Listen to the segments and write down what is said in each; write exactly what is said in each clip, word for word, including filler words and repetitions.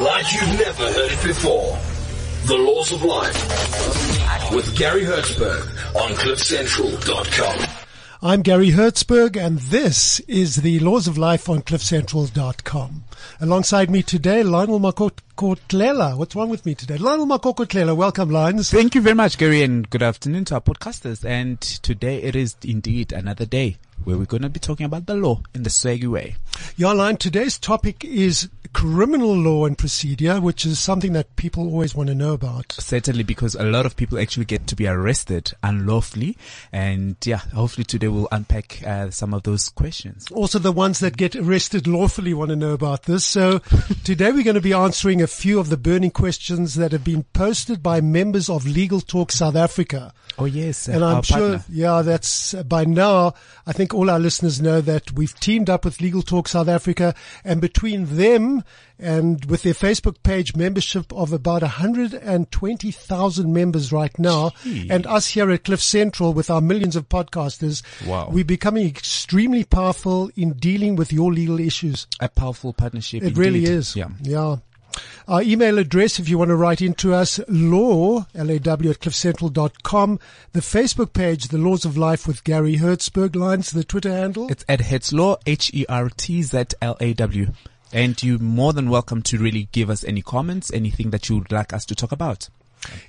Like you've never heard it before. The Laws of Life with Gary Hertzberg on cliff central dot com. I'm Gary Hertzberg and this is The Laws of Life on cliff central dot com. Alongside me today, Lionel Makokotlela. What's wrong with me today? Lionel Makokotlela, welcome, Lions. Thank you very much, Gary, and good afternoon to our podcasters. And today it is indeed another day where we're going to be talking about the law in the swaggy way. Yeah, Lion, today's topic is criminal law and procedure, which is something that people always want to know about. Certainly, because a lot of people actually get to be arrested unlawfully. And yeah, hopefully today we'll unpack uh, some of those questions. Also, the ones that get arrested lawfully want to know about this. So today we're going to be answering a few of the burning questions that have been posted by members of Legal Talk South Africa. Oh, yes. Uh, and I'm sure, partner. yeah, that's uh, by now, I think all our listeners know that we've teamed up with Legal Talk South Africa, and between them and with their Facebook page membership of about one hundred twenty thousand members right now, Gee. and us here at Cliff Central with our millions of podcasters, wow. we're becoming extremely powerful in dealing with your legal issues. A powerful partnership. It indeed. really is. Yeah. Yeah. Our email address, if you want to write into us, law, L A W, at cliff central dot com. The Facebook page, The Laws of Life with Gary Hertzberg. Lines, the Twitter handle. It's at Hertzlaw, H E R T Z L A W. And you're more than welcome to really give us any comments, anything that you would like us to talk about.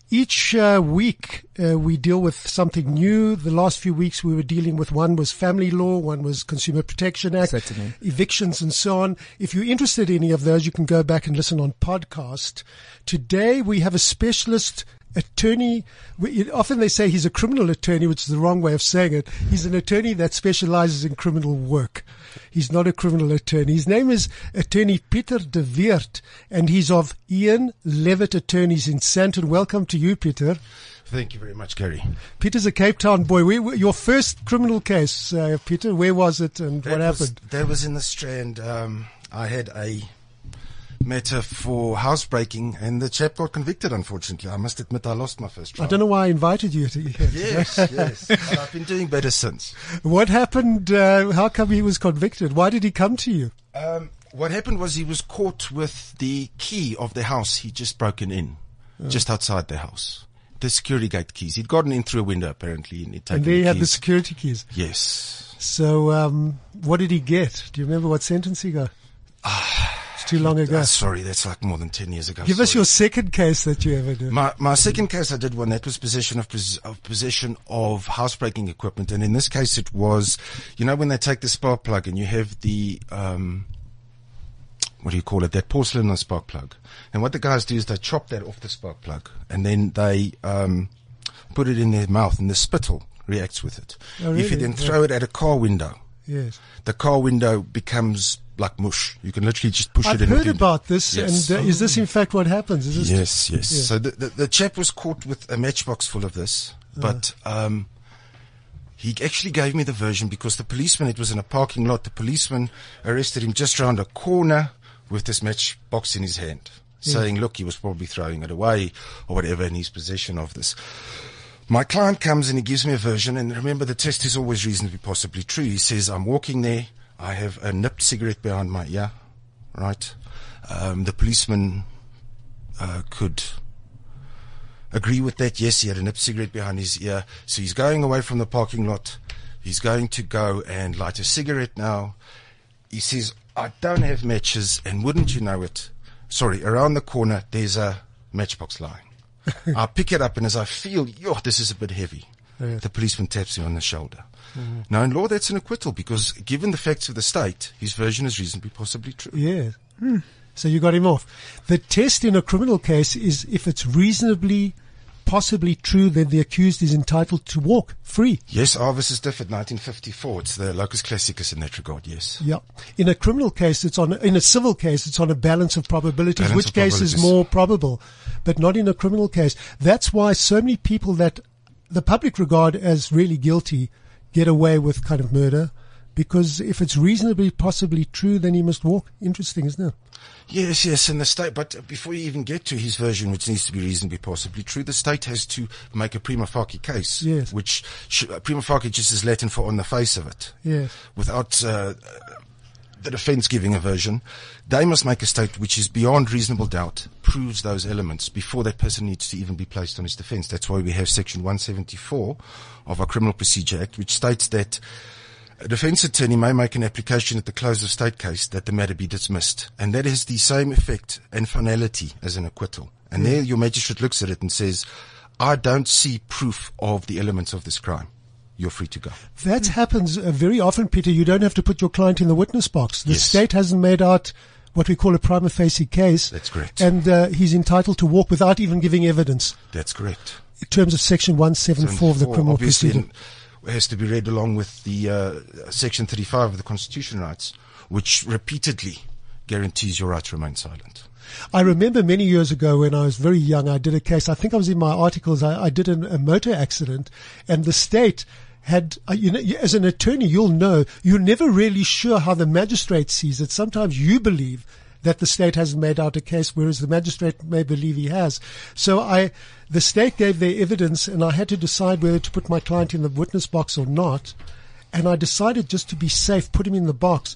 Each uh, week uh, we deal with something new. The last few weeks we were dealing with, one was family law, one was Consumer Protection Act, Certainly. evictions and so on. If you're interested in any of those, you can go back and listen on podcast. Today we have a specialist attorney. We, often they say he's a criminal attorney, which is the wrong way of saying it. He's an attorney that specializes in criminal work. He's not a criminal attorney. His name is Attorney Peter de Weerdt, and he's of Ian Levitt Attorneys in Sandton. Welcome to you, Peter. Thank you very much, Gary. Peter's a Cape Town boy. Where, your first criminal case, uh, Peter, where was it and that what was, happened? That was in the Strand. Um, I had a matter for housebreaking, and the chap got convicted, unfortunately. I must admit I lost my first trial. I don't know why I invited you to here. Yes, yes. And I've been doing better since. What happened? Uh, how come he was convicted? Why did he come to you? Um, what happened was he was caught with the key of the house he'd just broken in, oh. just outside the house. The security gate keys. He'd gotten in through a window, apparently, and he'd taken And they the had keys. the security keys? Yes. So um, what did he get? Do you remember what sentence he got? Ah. Too long ago. Uh, sorry, that's like more than ten years ago. Give sorry. us your second case that you ever did. My my second case I did one that was possession of, of possession of housebreaking equipment, and in this case it was, you know, when they take the spark plug and you have the um, what do you call it? That porcelain on spark plug, and what the guys do is they chop that off the spark plug, and then they um, put it in their mouth, and the spittle reacts with it. Oh, really? If you then throw yeah. it at a car window, yes, the car window becomes like mush. You can literally just push I've it in. I've heard about this, yes. and uh, is this in fact what happens? Is this yes, yes. Yeah. So the, the, the chap was caught with a matchbox full of this, but uh. um, he actually gave me the version because the policeman, it was in a parking lot, the policeman arrested him just round a corner with this matchbox in his hand, yeah. saying, look, he was probably throwing it away or whatever in his possession of this. My client comes and he gives me a version, and remember the test is always reasonably possibly true. He says, I'm walking there. I have a nipped cigarette behind my ear, right? Um, the policeman uh, could agree with that. Yes, he had a nipped cigarette behind his ear. So he's going away from the parking lot. He's going to go and light a cigarette now. He says, I don't have matches, and wouldn't you know it, sorry, around the corner, there's a matchbox lying. I pick it up, and as I feel, yo, this is a bit heavy, oh, yeah. the policeman taps me on the shoulder. Mm-hmm. Now, in law, that's an acquittal because, given the facts of the state, his version is reasonably possibly true. Yeah. Mm. So you got him off. The test in a criminal case is if it's reasonably possibly true that the accused is entitled to walk free? Yes, R versus Difford, nineteen fifty-four. It's the locus classicus in that regard, yes. Yeah. In a criminal case, it's on, in a civil case, it's on a balance of probabilities. Balance which of case probabilities. Is more probable, but not in a criminal case. That's why so many people that the public regard as really guilty get away with kind of murder, because if it's reasonably possibly true, then he must walk. Interesting, isn't it? Yes, yes, and the state, but before you even get to his version, which needs to be reasonably possibly true, the state has to make a prima facie case, yes. which sh- prima facie just is Latin for on the face of it. Yes. Without uh, the defense giving a version, they must make a state which is beyond reasonable doubt, proves those elements before that person needs to even be placed on his defense. That's why we have section one seventy-four of our Criminal Procedure Act, which states that a defense attorney may make an application at the close of state case that the matter be dismissed. And that has the same effect and finality as an acquittal. And yeah. there your magistrate looks at it and says, I don't see proof of the elements of this crime. You're free to go. That mm. happens uh, very often, Peter. You don't have to put your client in the witness box. The yes. state hasn't made out what we call a prima facie case. That's correct. And uh, he's entitled to walk without even giving evidence. That's correct. In terms of section one seventy-four of the Criminal Procedure Act. Has to be read along with the uh, Section thirty-five of the Constitution rights, which repeatedly guarantees your right to remain silent. I remember many years ago when I was very young, I did a case, I think I was in my articles, I, I did an, a motor accident, and the state had, uh, you know, as an attorney, you'll know, you're never really sure how the magistrate sees it. Sometimes you believe that the state hasn't made out a case, whereas the magistrate may believe he has. So I, the state gave their evidence, and I had to decide whether to put my client in the witness box or not. And I decided, just to be safe, put him in the box.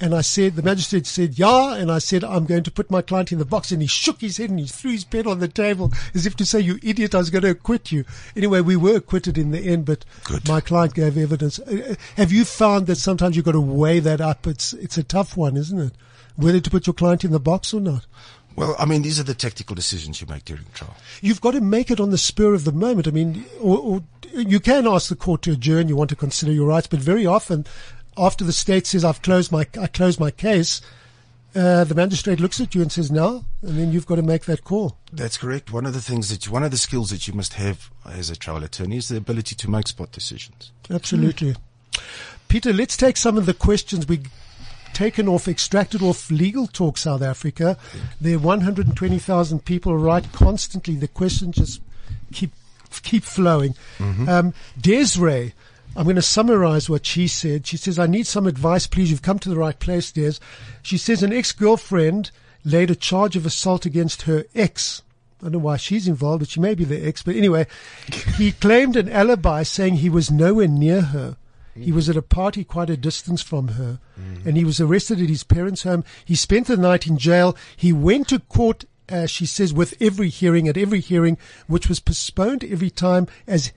And I said, the magistrate said, yeah. And I said, I'm going to put my client in the box. And he shook his head and he threw his pen on the table as if to say, you idiot, I was going to acquit you. Anyway, we were acquitted in the end, but Good. My client gave evidence. Have you found that sometimes you've got to weigh that up? It's, it's a tough one, isn't it? Whether to put your client in the box or not? Well, I mean, these are the tactical decisions you make during trial. You've got to make it on the spur of the moment. I mean, or, or you can ask the court to adjourn. You want to consider your rights, but very often, after the state says, "I've closed my, I closed my case," uh, the magistrate looks at you and says, "No," and then you've got to make that call. That's correct. One of the things that you, one of the skills that you must have as a trial attorney is the ability to make spot decisions. Absolutely, mm. Peter. Let's take some of the questions we. Taken off, extracted off Legal Talk South Africa. There are one hundred twenty thousand people write constantly. The questions just keep keep flowing. Mm-hmm. Um, Desiree, I'm going to summarize what she said. She says, I need some advice, please. You've come to the right place, Des. She says an ex-girlfriend laid a charge of assault against her ex. I don't know why she's involved, but she may be the ex. But anyway, he claimed an alibi saying he was nowhere near her. He was at a party quite a distance from her, mm-hmm. and he was arrested at his parents' home. He spent the night in jail. He went to court, uh, she says, with every hearing, at every hearing, which was postponed every time as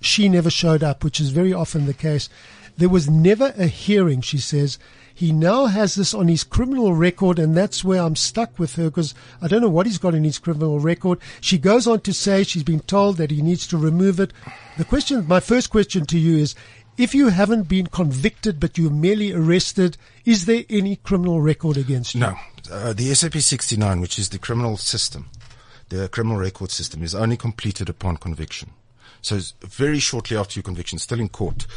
she never showed up, which is very often the case. There was never a hearing, she says. He now has this on his criminal record, and that's where I'm stuck with her, because I don't know what he's got in his criminal record. She goes on to say she's been told that he needs to remove it. The question, my first question to you is, if you haven't been convicted but you're merely arrested, is there any criminal record against you? No. Uh, the S A P sixty-nine, which is the criminal system, the criminal record system, is only completed upon conviction. So very shortly after your conviction, still in court,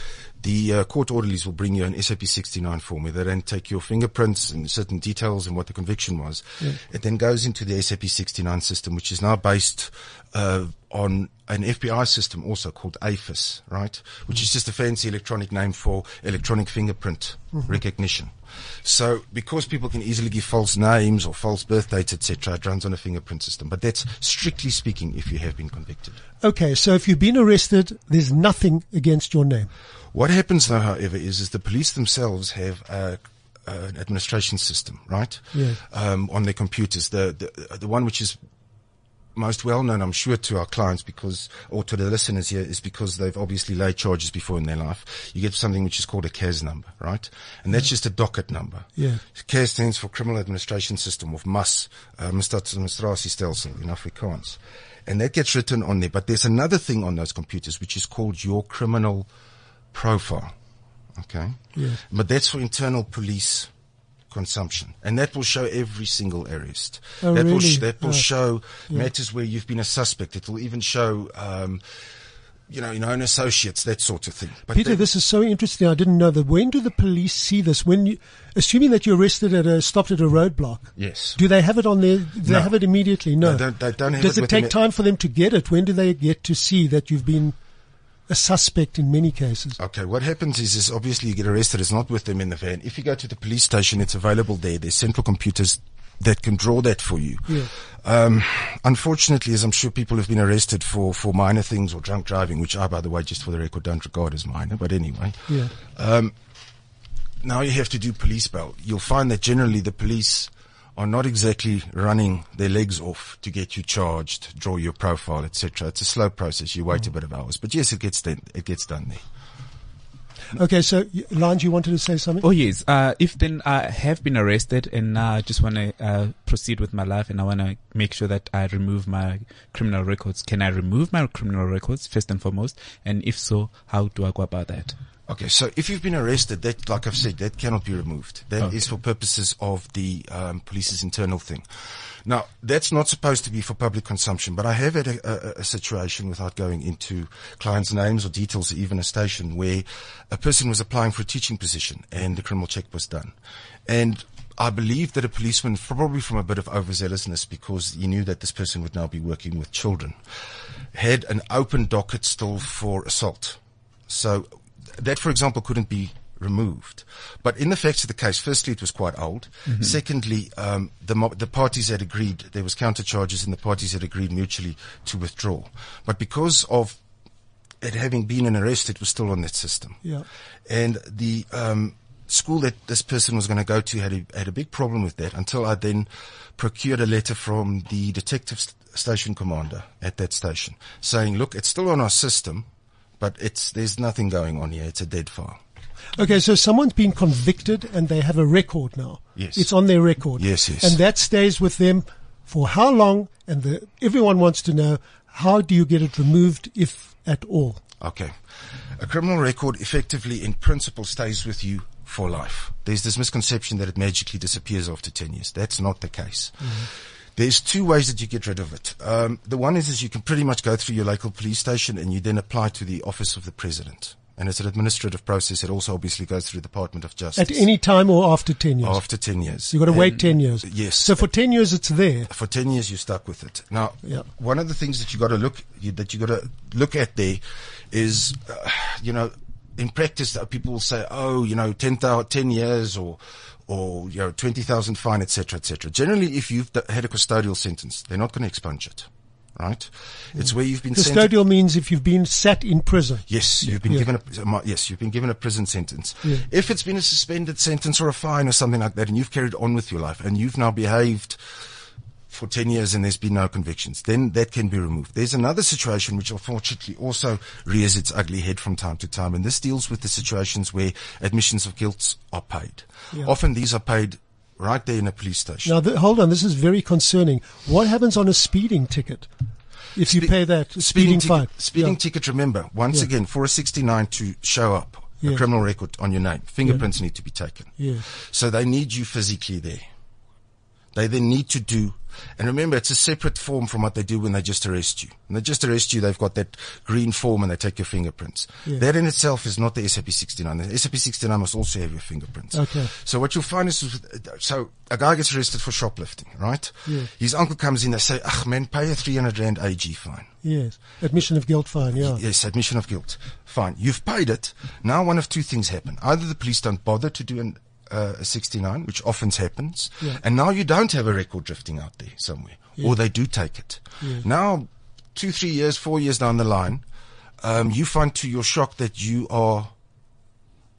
the uh, court orderlies will bring you an S A P sixty-nine form where they then take your fingerprints and certain details and what the conviction was. Yeah. It then goes into the S A P sixty-nine system, which is now based uh, on an F B I system also called AFIS, right? Which mm-hmm. is just a fancy electronic name for electronic fingerprint mm-hmm. recognition. So because people can easily give false names or false birth dates, et cetera, it runs on a fingerprint system. But that's strictly speaking if you have been convicted. Okay, so if you've been arrested, there's nothing against your name. What happens though, however, is, is the police themselves have a, a, an administration system, right? Yeah. Um, on their computers. The, the, the one which is most well known, I'm sure, to our clients because, or to the listeners here, is because they've obviously laid charges before in their life. You get something which is called a C A S number, right? And that's yeah. just a docket number. Yeah. C A S stands for Criminal Administration System, of M A S, uh, Mrasi Stelsel in Afrikaans. And that gets written on there. But there's another thing on those computers which is called your criminal profile. Okay. Yeah. But that's for internal police consumption. And that will show every single arrest. Oh, that really? will sh- that will oh. show yeah. matters where you've been a suspect. It will even show... Um, You know, you know, and associates, that sort of thing. But Peter, then, this is so interesting. I didn't know that. When do the police see this? When you, assuming that you're arrested at a stopped at a roadblock, yes. Do they have it on their? Do no. they have it immediately? No, no they, don't, they don't have Does it, it take time for them to get it? When do they get to see that you've been a suspect in many cases? Okay, what happens is, is obviously you get arrested. It's not with them in the van. If you go to the police station, it's available there. There's central computers that can draw that for you. Yeah. Um, unfortunately, as I'm sure people have been arrested for, for minor things or drunk driving, which I, by the way, just for the record, don't regard as minor, but anyway. Yeah. Um, now you have to do police bail. You'll find that generally the police are not exactly running their legs off to get you charged, draw your profile, et cetera. It's a slow process. You wait mm. a bit of hours. But yes, it gets done, it gets done there. Okay, so, Lange, you wanted to say something? Oh, yes. Uh, if then I have been arrested and now I just want to uh, proceed with my life and I want to make sure that I remove my criminal records, can I remove my criminal records first and foremost? And if so, how do I go about that? Okay, so if you've been arrested, that, like I've said, that cannot be removed. That okay. is for purposes of the um, police's internal thing. Now, that's not supposed to be for public consumption, but I have had a, a, a situation, without going into clients' names or details, or even a station, where a person was applying for a teaching position and the criminal check was done. And I believe that a policeman, probably from a bit of overzealousness, because he knew that this person would now be working with children, had an open docket still for assault. So that, for example, couldn't be removed. But in the facts of the case, firstly, it was quite old. Mm-hmm. Secondly, um, the, mo- the parties had agreed, there was countercharges, and the parties had agreed mutually to withdraw. But because of it having been an arrest, it was still on that system. Yeah. And the um, school that this person was going to go to had a, had a big problem with that, until I then procured a letter from the detective st- station commander at that station saying, look, it's still on our system, but it's there's nothing going on here. It's a dead file. Okay, so someone's been convicted and they have a record now. Yes. It's on their record. Yes, yes. And that stays with them for how long? And the, everyone wants to know, how do you get it removed, if at all? Okay. A criminal record effectively, in principle, stays with you for life. There's this misconception that it magically disappears after ten years. That's not the case. Mm-hmm. There's two ways that you get rid of it. Um, the one is, is you can pretty much go through your local police station and you then apply to the Office of the President. And it's an administrative process. It also obviously goes through the Department of Justice. At any time or after ten years? After ten years. You've got to and wait ten years. Yes. So for ten years, it's there. For ten years, you're stuck with it. Now, yeah. one of the things that you got to look, that you got to look at there is, uh, you know, in practice, people will say, oh, you know, ten years or, or, you know, twenty thousand fine, et cetera, et cetera. Generally, if you've had a custodial sentence, they're not going to expunge it, right? It's yeah. where you've been custodial sent- means if you've been sat in prison. Yes, you've been yeah. given a, yes, you've been given a prison sentence. Yeah. If it's been a suspended sentence or a fine or something like that, and you've carried on with your life and you've now behaved for ten years and there's been no convictions, then that can be removed. There's another situation which unfortunately also rears its ugly head from time to time, and this deals with the situations where admissions of guilt are paid. Yeah. Often these are paid right there in a police station. Now, th- hold on, this is very concerning. What happens on a speeding ticket if Spe- you pay that speeding, speeding fine? Ticket, speeding yeah. ticket, remember, once yeah. again, for a sixty-nine to show up, yeah. a criminal record on your name, fingerprints yeah. need to be taken. Yeah. So they need you physically there. They then need to do, and remember, it's a separate form from what they do when they just arrest you. When they just arrest you, they've got that green form and they take your fingerprints. Yeah. That in itself is not the S A P sixty-nine. The S A P sixty-nine must also have your fingerprints. Okay. So what you'll find is, so a guy gets arrested for shoplifting, right? Yeah. His uncle comes in, they say, ach man, pay a three hundred rand A G fine. Yes. Admission of guilt fine, yeah. Yes, admission of guilt. Fine. You've paid it. Now one of two things happen. Either the police don't bother to do an Uh, a sixty-nine, which often happens, yeah. and now you don't have a record drifting out there somewhere, yeah. or they do take it. Yeah. Now, two, three years, four years down the line, um, you find to your shock that you are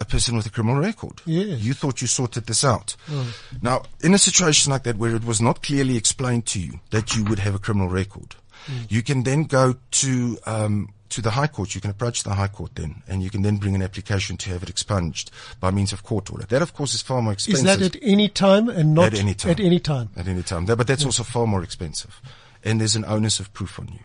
a person with a criminal record. Yeah. You thought you sorted this out. Oh. Now, in a situation like that where it was not clearly explained to you that you would have a criminal record, mm. you can then go to... Um, to the High Court. You can approach the High Court then, and you can then bring an application to have it expunged by means of court order. That, of course, is far more expensive. Is that at any time and not at any time? At any time. At any time. But that's yeah. also far more expensive, and there's an onus of proof on you.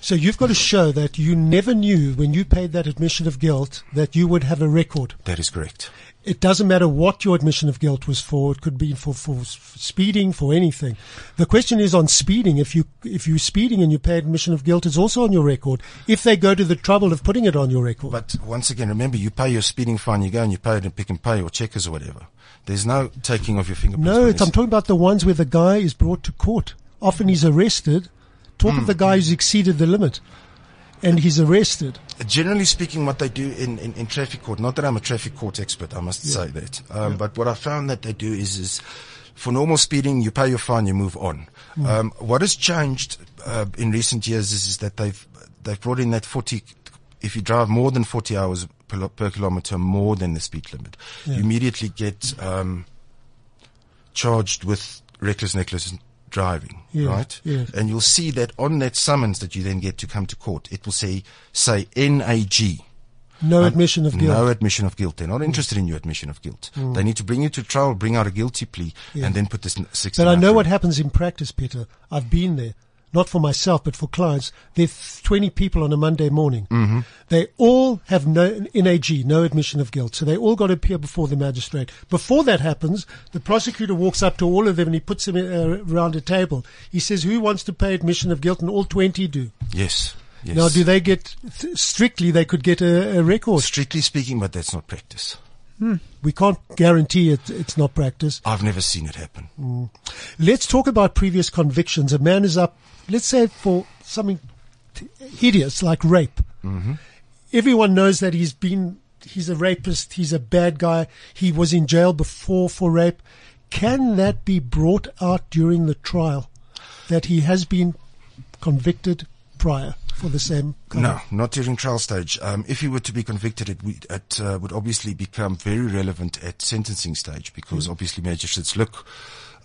So you've got to show that you never knew when you paid that admission of guilt that you would have a record. That is correct. It doesn't matter what your admission of guilt was for. It could be for, for speeding, for anything. The question is on speeding. If you, if you're speeding and you pay admission of guilt, it's also on your record. If they go to the trouble of putting it on your record. But once again, remember, you pay your speeding fine, you go and you pay it in Pick and Pay or Checkers or whatever. There's no taking off your fingerprints. No, it's, I'm talking about the ones where the guy is brought to court. Often he's arrested. Talk mm. of the guy who's exceeded the limit. And he's arrested. Generally speaking, what they do in, in, in traffic court, not that I'm a traffic court expert, I must yeah. say that, um, yeah. but what I found that they do is, is for normal speeding, you pay your fine, you move on. Mm. Um, what has changed uh, in recent years is, is that they've they've brought in that forty, if you drive more than forty hours per, per kilometer, more than the speed limit, yeah. you immediately get um, charged with reckless necklace. Driving, yes, right? Yes. And you'll see that on that summons that you then get to come to court, it will say, say N A G. No um, admission of guilt. No admission of guilt. They're not interested mm. in your admission of guilt. Mm. They need to bring you to trial, bring out a guilty plea, yeah. and then put this six. But I know what happens in practice, Peter. I've been there. Not for myself, but for clients. There's twenty people on a Monday morning. Mm-hmm. They all have no N A G, no admission of guilt. So they all got to appear before the magistrate. Before that happens, the prosecutor walks up to all of them and he puts them uh, around a table. He says, who wants to pay admission of guilt? And all twenty do. Yes. Yes. Now, do they get, th- strictly, they could get a, a record. Strictly speaking, but that's not practice. Hmm. We can't guarantee it, it's not practice. I've never seen it happen. Mm. Let's talk about previous convictions. A man is up, let's say, for something t- hideous like rape. Mm-hmm. Everyone knows that he's been, he's a rapist, he's a bad guy, he was in jail before for rape. Can that be brought out during the trial that he has been convicted prior? For the same kind of? No, not during trial stage. Um, if he were to be convicted, it, would, it uh, would obviously become very relevant at sentencing stage because mm. obviously magistrates look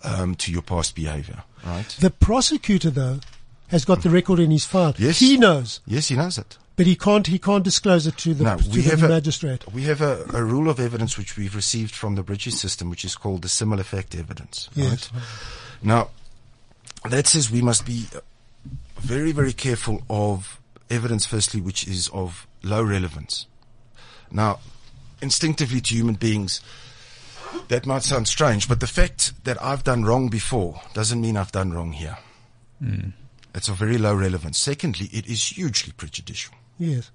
um, to your past behaviour. Right. The prosecutor, though, has got mm. the record in his file. Yes. He knows. Yes, he knows it. But he can't, he can't disclose it to the, no, to we the have magistrate. A, we have a, a rule of evidence which we've received from the British system, which is called the similar fact evidence. Yes. Right? Now, that says we must be very, very careful of evidence, firstly, which is of low relevance. Now, instinctively to human beings, that might sound strange, but the fact that I've done wrong before doesn't mean I've done wrong here. Mm. It's of very low relevance. Secondly, it is hugely prejudicial. Yes.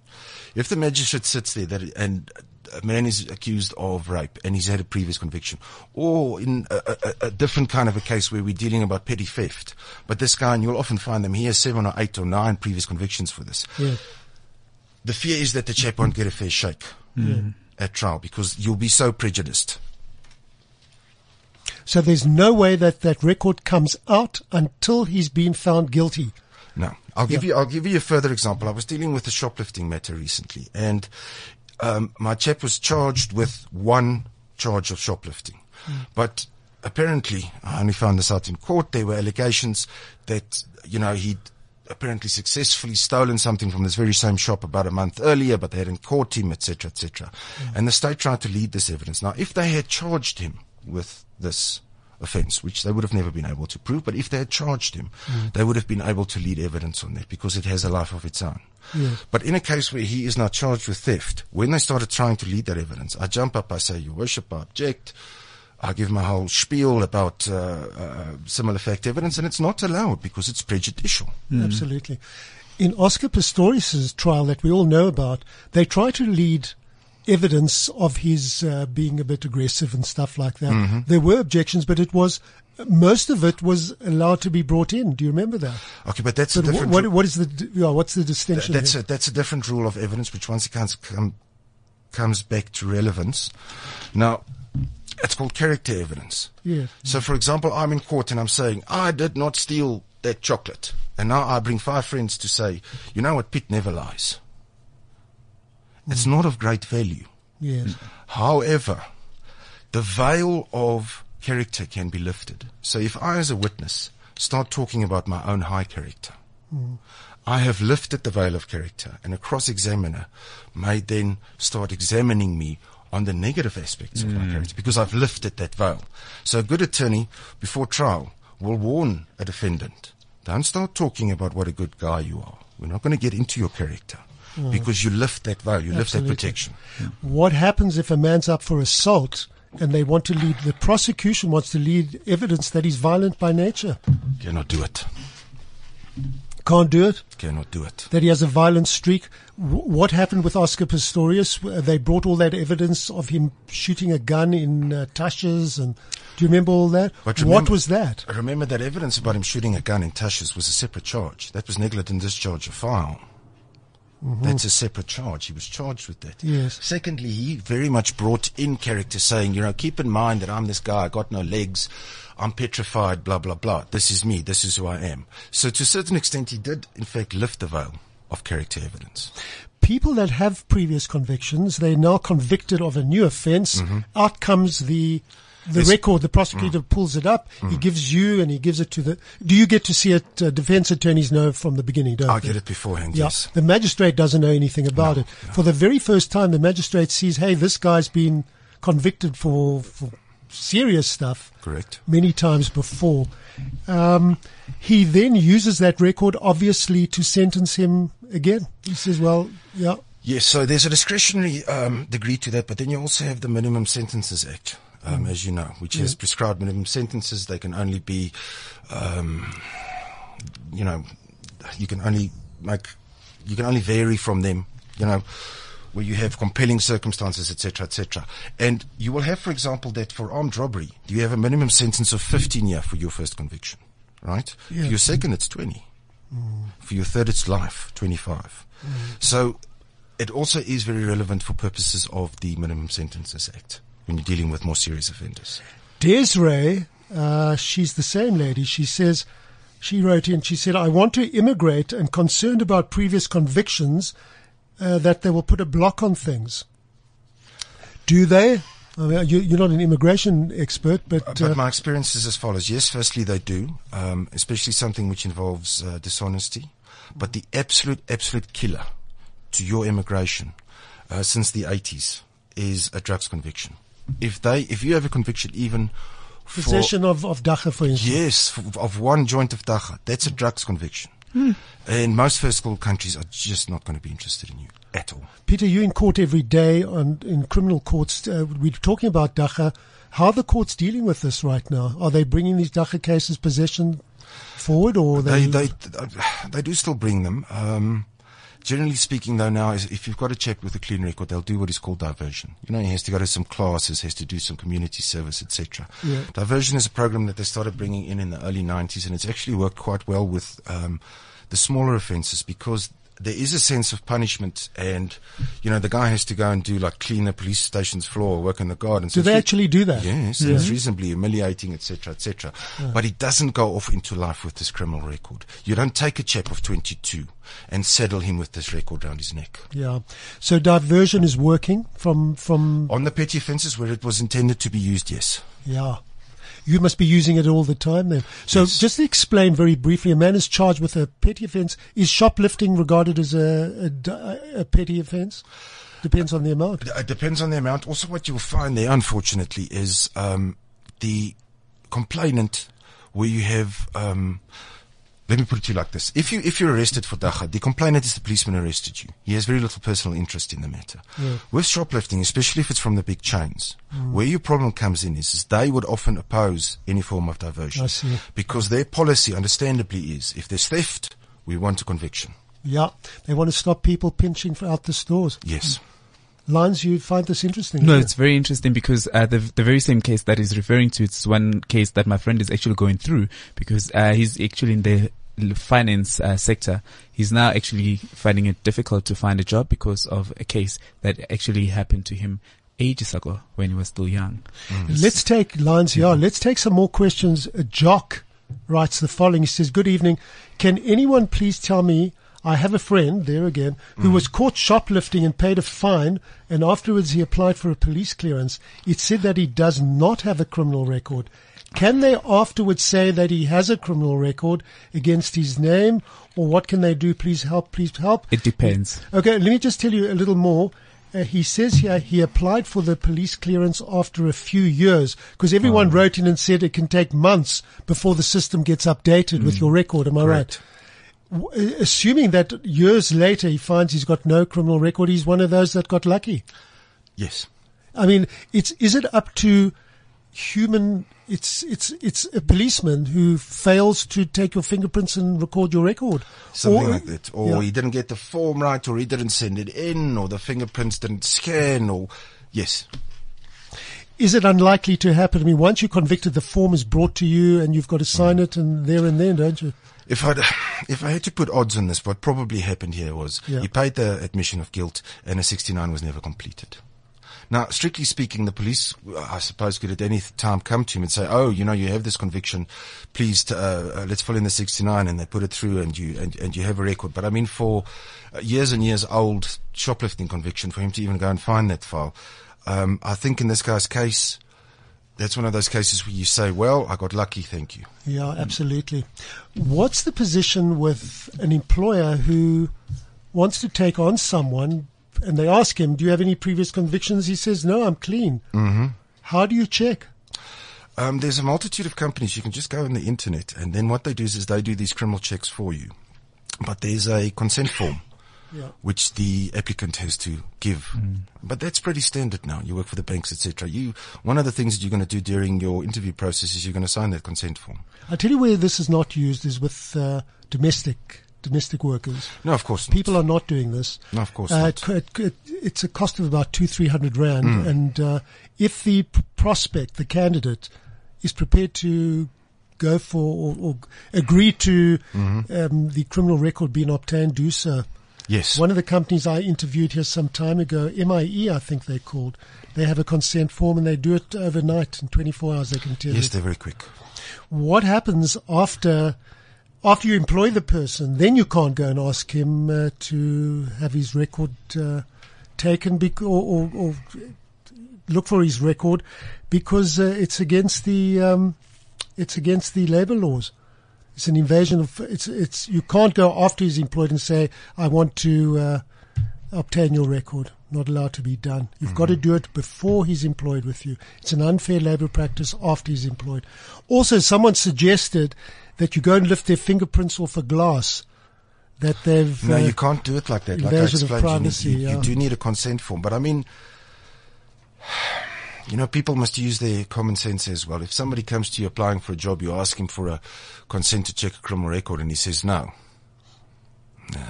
If the magistrate sits there that and a man is accused of rape and he's had a previous conviction, or in a, a, a different kind of a case where we're dealing about petty theft, but this guy, and you'll often find them, he has seven or eight or nine previous convictions for this. Yeah. The fear is that the chap won't get a fair shake mm. at trial because you'll be so prejudiced. So there's no way that that record comes out until he's been found guilty. No. I'll give yeah. you, I'll give you a further example. I was dealing with a shoplifting matter recently and Um, my chap was charged with one charge of shoplifting. Mm. But apparently, I only found this out in court, there were allegations that, you know, he'd apparently successfully stolen something from this very same shop about a month earlier, but they hadn't caught him, et cetera, et cetera. Mm. And the state tried to lead this evidence. Now, if they had charged him with this offence, which they would have never been able to prove, but if they had charged him, mm. they would have been able to lead evidence on that because it has a life of its own. Yeah. But in a case where he is now charged with theft, when they started trying to lead that evidence, I jump up, I say, Your Worship, I object. I give my whole spiel about uh, uh, similar fact evidence, and it's not allowed because it's prejudicial. Mm. Absolutely. In Oscar Pistorius's trial that we all know about, they try to lead evidence of his uh, being a bit aggressive and stuff like that. Mm-hmm. There were objections, but it was most of it was allowed to be brought in. Do you remember that? Okay, but that's but a different. What, what is the? Yeah, what's the distinction? That's here? a that's a different rule of evidence, which once again comes comes back to relevance. Now, it's called character evidence. Yeah. So, for example, I'm in court and I'm saying I did not steal that chocolate, and now I bring five friends to say, you know what, Pete never lies. It's not of great value. Yes. However, the veil of character can be lifted. So if I, as a witness, start talking about my own high character, mm. I have lifted the veil of character, and a cross-examiner may then start examining me on the negative aspects mm. of my character because I've lifted that veil. So a good attorney, before trial, will warn a defendant, don't start talking about what a good guy you are. We're not going to get into your character. No. Because you lift that vow, you lift that protection. What happens if a man's up for assault and they want to lead, the prosecution wants to lead evidence that he's violent by nature? Cannot do it. Can't do it? Cannot do it. That he has a violent streak. What happened with Oscar Pistorius? They brought all that evidence of him shooting a gun in uh, Tush's. And do you remember all that? Remember, what was that? I remember that evidence about him shooting a gun in Tush's was a separate charge. That was negligent discharge of firearm. Mm-hmm. That's a separate charge. He was charged with that. Yes. Secondly, he very much brought in character, saying, you know, keep in mind that I'm this guy, I got no legs, I'm petrified, blah, blah, blah. This is me. This is who I am. So to a certain extent, he did, in fact, lift the veil of character evidence. People that have previous convictions, they're now convicted of a new offense. Mm-hmm. Out comes the... The yes. record, the prosecutor mm. pulls it up, mm. he gives you and he gives it to the... Do you get to see it, uh, defense attorneys know from the beginning, don't I they? I get it beforehand, yeah. yes. The magistrate doesn't know anything about no, it. No. For the very first time, the magistrate sees, hey, this guy's been convicted for, for serious stuff. Correct. Many times before. Um, he then uses that record, obviously, to sentence him again. He says, well, yeah. Yes, so there's a discretionary um, degree to that, but then you also have the Minimum Sentences Act. Um, as you know, which yeah. has prescribed minimum sentences. They can only be, um, you know, you can only make, you can only vary from them, you know, where you have compelling circumstances, et cetera, et cetera. And you will have, for example, that for armed robbery, you have a minimum sentence of fifteen years for your first conviction, right? Yeah. For your second, it's twenty. Mm. For your third, it's life, twenty-five. Mm. So it also is very relevant for purposes of the Minimum Sentences Act. When you're dealing with more serious offenders. Desiree, uh, she's the same lady. She says, she wrote in, she said, I want to immigrate and concerned about previous convictions uh, that they will put a block on things. Do they? I mean, you, you're not an immigration expert, but... Uh, but my experience is as follows. Yes, firstly, they do, um, especially something which involves uh, dishonesty. But the absolute, absolute killer to your immigration uh, since the eighties is a drugs conviction. If they, if you have a conviction even for... Possession of, of Dräger, for instance. Yes, for, of one joint of Dräger. That's a drugs conviction. Mm. And most first world countries are just not going to be interested in you at all. Peter, you're in court every day, on, in criminal courts. Uh, we're talking about Dräger. How are the courts dealing with this right now? Are they bringing these Dräger cases, possession, forward? or They they, they, they do still bring them. Um Generally speaking, though, now, is if you've got a chap with a clean record, they'll do what is called diversion. You know, he has to go to some classes, has to do some community service, et cetera. Yeah. Diversion is a program that they started bringing in in the early nineties, and it's actually worked quite well with um, the smaller offences because there is a sense of punishment, and, you know, the guy has to go and do, like, clean the police station's floor, work in the gardens. Do so they actually do that? Yes, yeah. It's reasonably humiliating, et cetera, et cetera. Yeah. But it doesn't go off into life with this criminal record. You don't take a chap of twenty-two and saddle him with this record around his neck. Yeah. So diversion is working from... from on the petty offences where it was intended to be used, yes. Yeah. You must be using it all the time then. So yes. Just to explain very briefly, a man is charged with a petty offence. Is shoplifting regarded as a, a, a petty offence? Depends on the amount. It depends on the amount. Also what you'll find there, unfortunately, is um, the complainant where you have... Um, let me put it to you like this. If you, if you're arrested for Dräger, the complainant is the policeman who arrested you. He has very little personal interest in the matter. Yeah. With shoplifting, especially if it's from the big chains, mm. where your problem comes in is, is they would often oppose any form of diversion. I see. Because their policy, understandably, is if there's theft, we want a conviction. Yeah. They want to stop people pinching out the stores. Yes. Mm. Lines, you find this interesting? No, it's very interesting because uh, the the very same case that he's referring to, it's one case that my friend is actually going through because uh, he's actually in the finance uh, sector. He's now actually finding it difficult to find a job because of a case that actually happened to him ages ago when he was still young. Mm. Let's take, Lines, yeah, let's take some more questions. Jock writes the following. He says, good evening. Can anyone please tell me, I have a friend, there again, who mm. was caught shoplifting and paid a fine, and afterwards he applied for a police clearance. It said that he does not have a criminal record. Can they afterwards say that he has a criminal record against his name, or what can they do? Please help, please help. It depends. Okay, let me just tell you a little more. Uh, he says here he applied for the police clearance after a few years because everyone oh. wrote in and said it can take months before the system gets updated mm. with your record. Am I Correct. right? assuming that years later he finds he's got no criminal record, he's one of those that got lucky. Yes. I mean, it's is it up to human it's it's it's a policeman who fails to take your fingerprints and record your record, something or, like that, or yeah. he didn't get the form right, or he didn't send it in, or the fingerprints didn't scan, or yes. Is it unlikely to happen? I mean, once you're convicted, the form is brought to you and you've got to sign it, and there and then, don't you? If I if I had to put odds on this, what probably happened here was yeah. he paid the admission of guilt and a sixty-nine was never completed. Now, strictly speaking, the police, I suppose, could at any time come to him and say, oh, you know, you have this conviction. Please, t- uh, uh, let's fill in the sixty-nine, and they put it through, and you and, and you have a record. But, I mean, for years and years old shoplifting conviction, for him to even go and find that file, um, I think in this guy's case, that's one of those cases where you say, well, I got lucky, thank you. Yeah, absolutely. What's the position with an employer who wants to take on someone and they ask him, do you have any previous convictions? He says, no, I'm clean. Mm-hmm. How do you check? Um, there's a multitude of companies. You can just go on the internet, and then what they do is, is they do these criminal checks for you. But there's a consent form yeah. which the applicant has to give. Mm. But that's pretty standard now. You work for the banks, et cetera. You one of the things that you're going to do during your interview process is you're going to sign that consent form. I'll tell you where this is not used is with uh, domestic domestic workers. No, of course not. People are not doing this. No, of course uh, not. It, it, it's a cost of about two, three hundred rand. Mm. And uh, if the prospect, the candidate, is prepared to go for or, or agree to mm-hmm. um, the criminal record being obtained, do so. Yes. One of the companies I interviewed here some time ago, M I E, I think they're called, they have a consent form and they do it overnight. In twenty-four hours they can tell you. Yes, they're very quick. What happens after... After you employ the person, then you can't go and ask him uh, to have his record uh, taken bec- or, or, or look for his record, because uh, it's against the um, it's against the labour laws. It's an invasion of it's it's you can't go after he's employed and say, I want to uh, obtain your record. Not allowed to be done. You've mm-hmm. got to do it before he's employed with you. It's an unfair labour practice after he's employed. Also, someone suggested that you go and lift their fingerprints off a glass that they've... No, uh, you can't do it like that. Like I explained, privacy, you, need, you, yeah. you do need a consent form. But I mean, you know, people must use their common sense as well. If somebody comes to you applying for a job, you ask him for a consent to check a criminal record, and he says no. No.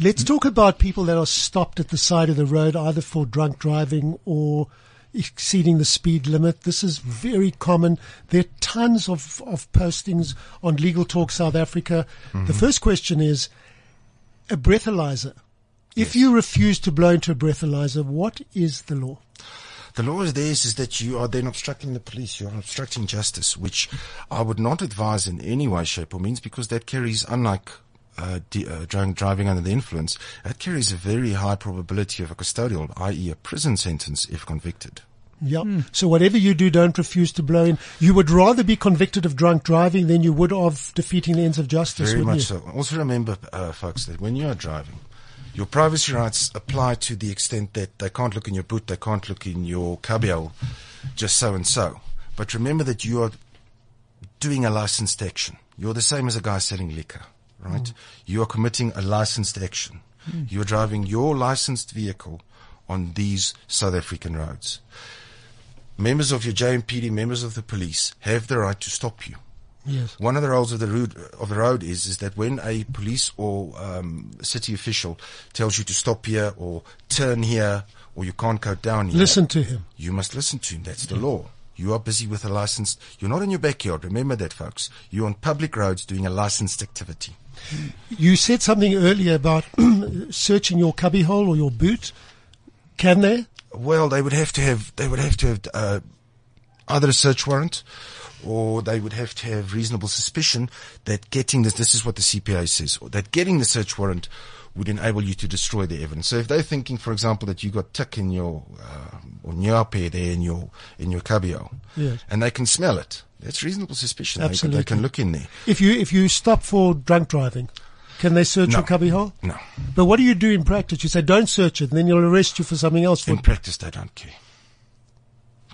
Let's talk about people that are stopped at the side of the road, either for drunk driving or exceeding the speed limit. This is very common. There are tons of, of postings on Legal Talk South Africa. Mm-hmm. The first question is a breathalyzer. Yes. If you refuse to blow into a breathalyzer, what is the law? The law is there is, is that you are then obstructing the police, you are obstructing justice, which I would not advise in any way, shape or means, because that carries, unlike Uh, de- uh, drunk driving under the influence, that carries a very high probability of a custodial, that is a prison sentence if convicted. Yeah. Mm. So whatever you do, don't refuse to blow in. You would rather be convicted of drunk driving than you would of defeating the ends of justice. Very much so. Also remember, uh, folks, that when you are driving, your privacy rights apply to the extent that they can't look in your boot, they can't look in your cubbyhole, just so and so. But remember that you are doing a licensed action. You're the same as a guy selling liquor. Right? Mm. You are committing a licensed action. Mm. You are driving your licensed vehicle on these South African roads. Members of your J M P D, members of the police, have the right to stop you. Yes. One of the roles of the road, of the road is, is that when a police or um, city official tells you to stop here or turn here or you can't go down here. Listen to him. You must listen to him. That's the yeah. law. You are busy with a license. You're not in your backyard. Remember that, folks. You're on public roads doing a licensed activity. You said something earlier about searching your cubbyhole or your boot. Can they? Well, they would have to have. They would have to have uh, either a search warrant, or they would have to have reasonable suspicion that getting this. This is what the C P A says. Or that getting the search warrant would enable you to destroy the evidence. So if they're thinking, for example, that you got tick in your uh, or nyape there in your in your cubbyhole, yeah. and they can smell it, that's reasonable suspicion. Absolutely, they can, they can look in there. If you if you stop for drunk driving, can they search no. your cubbyhole? No. But what do you do in practice? You say don't search it, and then you'll arrest you for something else. For in practice, they don't care.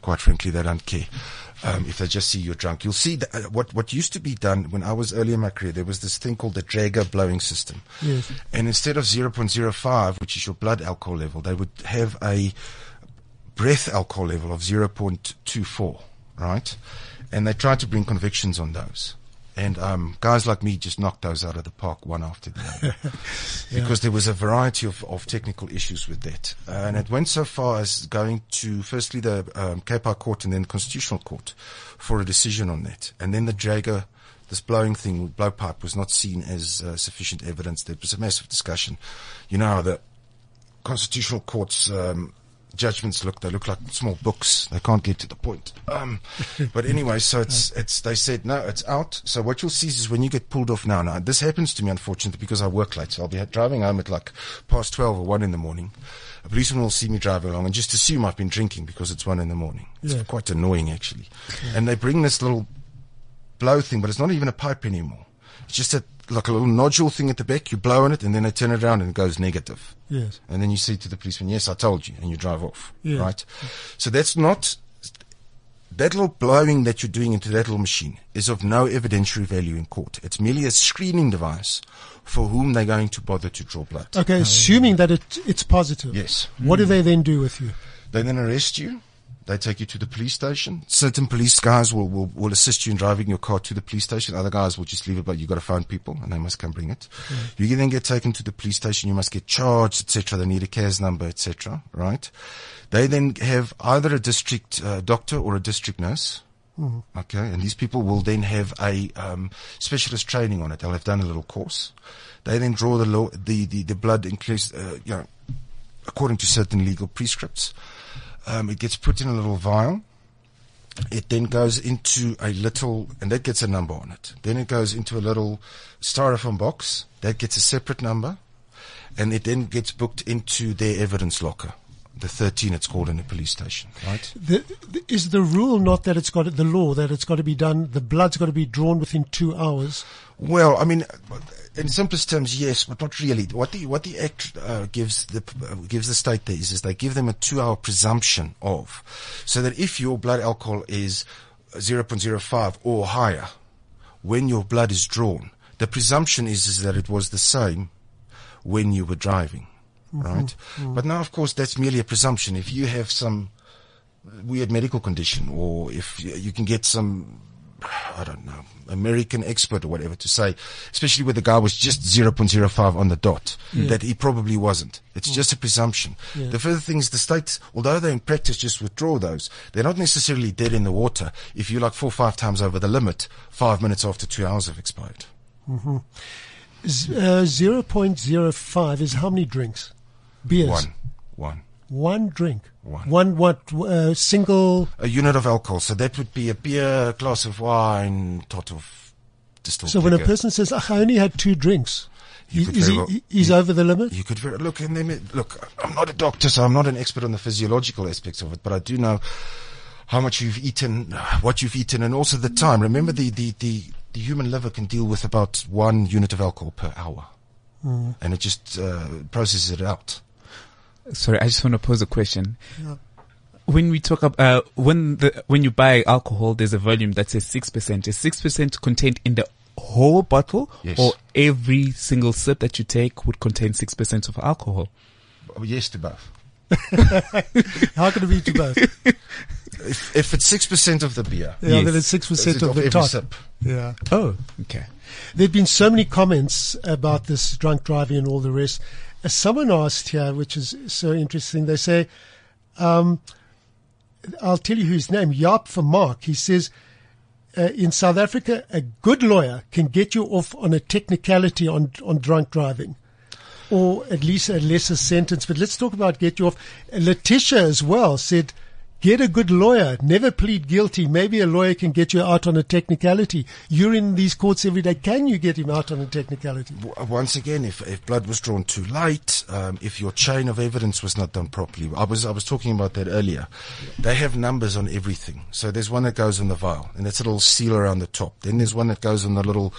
Quite frankly, they don't care. um, if they just see you're drunk. You'll see that, uh, what what used to be done when I was early in my career, there was this thing called the Dräger blowing system. Yes. And instead of zero point zero five, which is your blood alcohol level, they would have a breath alcohol level of zero point two four, right? And they tried to bring convictions on those. And um, guys like me just knocked those out of the park one after the other yeah. because there was a variety of, of technical issues with that. Uh, and it went so far as going to firstly the um, Cape High Court and then Constitutional Court for a decision on that. And then the Dräger, this blowing thing, blowpipe, was not seen as uh, sufficient evidence. There was a massive discussion. You know how the Constitutional Court's um, judgments look, they look like small books. They can't get to the point. Um, but anyway, so it's, it's, they said, no, it's out. So what you'll see is when you get pulled off now, now this happens to me, unfortunately, because I work late. So I'll be driving home at like past twelve or one in the morning. A policeman will see me driving along and just assume I've been drinking because it's one in the morning. It's yeah. quite annoying, actually. Yeah. And they bring this little blow thing, but it's not even a pipe anymore. It's just a, like a little nodule thing at the back. You blow on it and then they turn it around and it goes negative. Yes. And then you say to the policeman, yes, I told you, and you drive off. Yeah. Right? So that's not, that little blowing that you're doing into that little machine is of no evidentiary value in court. It's merely a screening device for whom they're going to bother to draw blood. Okay, assuming that it, it's positive. Yes. What mm. do they then do with you? They then arrest you. They take you to the police station. Certain police guys will, will, will assist you in driving your car to the police station. Other guys will just leave it, but you've got to find people, and they must come bring it. Mm. You then get taken to the police station. You must get charged, et cetera. They need a C A S number, et cetera. Right? They then have either a district uh, doctor or a district nurse. Mm. Okay? And these people will then have a um, specialist training on it. They'll have done a little course. They then draw the law, the, the, the blood includes, uh, you know, according to certain legal prescripts. Um, it gets put in a little vial. It then goes into a little, and that gets a number on it. Then it goes into a little styrofoam box. That gets a separate number. And it then gets booked into their evidence locker. The thirteen, it's called, in a police station, right? The, the, is the rule not that it's got, the law, that it's got to be done, the blood's got to be drawn within two hours? Well, I mean, in simplest terms, yes, but not really. What the, what the Act uh, gives the, uh, gives the state there is, is they give them a two hour presumption of, so that if your blood alcohol is zero point zero five or higher, when your blood is drawn, the presumption is, is that it was the same when you were driving. Right? Mm-hmm. But now, of course, that's merely a presumption. If you have some weird medical condition, or if you can get some, I don't know, American expert or whatever to say, especially where the guy was just zero point zero five on the dot, yeah. that he probably wasn't. It's yeah. just a presumption. Yeah. The further thing is the states, although they in practice just withdraw those, they're not necessarily dead in the water if you're like four or five times over the limit, five minutes after two hours have expired. Mm-hmm. Z- uh, zero point zero five is how many drinks? Beers. One. One. One drink. One. One what? Uh, single? A unit of alcohol. So that would be a beer, a glass of wine, tot of distilled So liquor. When a person says, oh, I only had two drinks, he, is he, well, he's you, over the limit? You could very, look, and then, look, I'm not a doctor, so I'm not an expert on the physiological aspects of it, but I do know how much you've eaten, what you've eaten, and also the time. Remember, the, the, the, the human liver can deal with about one unit of alcohol per hour, mm. and it just uh, processes it out. Sorry, I just want to pose a question. Yeah. When we talk about uh, when the when you buy alcohol, there's a volume that says six percent. Is six percent contained in the whole bottle, yes. or every single sip that you take would contain six percent of alcohol? Oh, yes, to both. How can it be to both? If, if it's six percent of the beer, yeah, yes. then it's six percent of, of the top. Sip. Yeah. Oh, okay. There've been so many comments about this drunk driving and all the rest. Someone asked here, which is so interesting, they say, um, I'll tell you whose name, Yap for Mark. He says, uh, in South Africa, a good lawyer can get you off on a technicality on, on drunk driving, or at least a lesser sentence. But let's talk about get you off. Letitia as well said, get a good lawyer, never plead guilty. Maybe a lawyer can get you out on a technicality. You're in these courts every day. Can you get him out on a technicality? Once again, if, if blood was drawn too late, um, if your chain of evidence was not done properly. I was I was talking about that earlier. They have numbers on everything. So there's one that goes on the vial, and that's a little seal around the top. Then there's one that goes on the little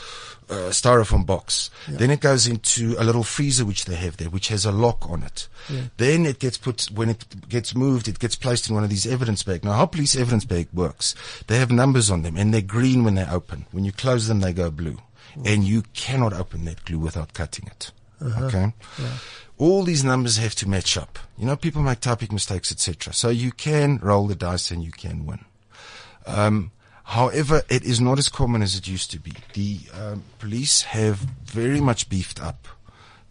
uh, styrofoam box. Yeah. Then it goes into a little freezer which they have there, which has a lock on it. Yeah. Then it gets put, when it gets moved, it gets placed in one of these evidence bags. Now, how police evidence bag works, they have numbers on them, and they're green when they open. When you close them, they go blue. Oh. And you cannot open that glue without cutting it. Uh-huh. Okay? Yeah. All these numbers have to match up. You know, people make typing mistakes, et cetera. So you can roll the dice and you can win. Um, however, it is not as common as it used to be. The um, police have very much beefed up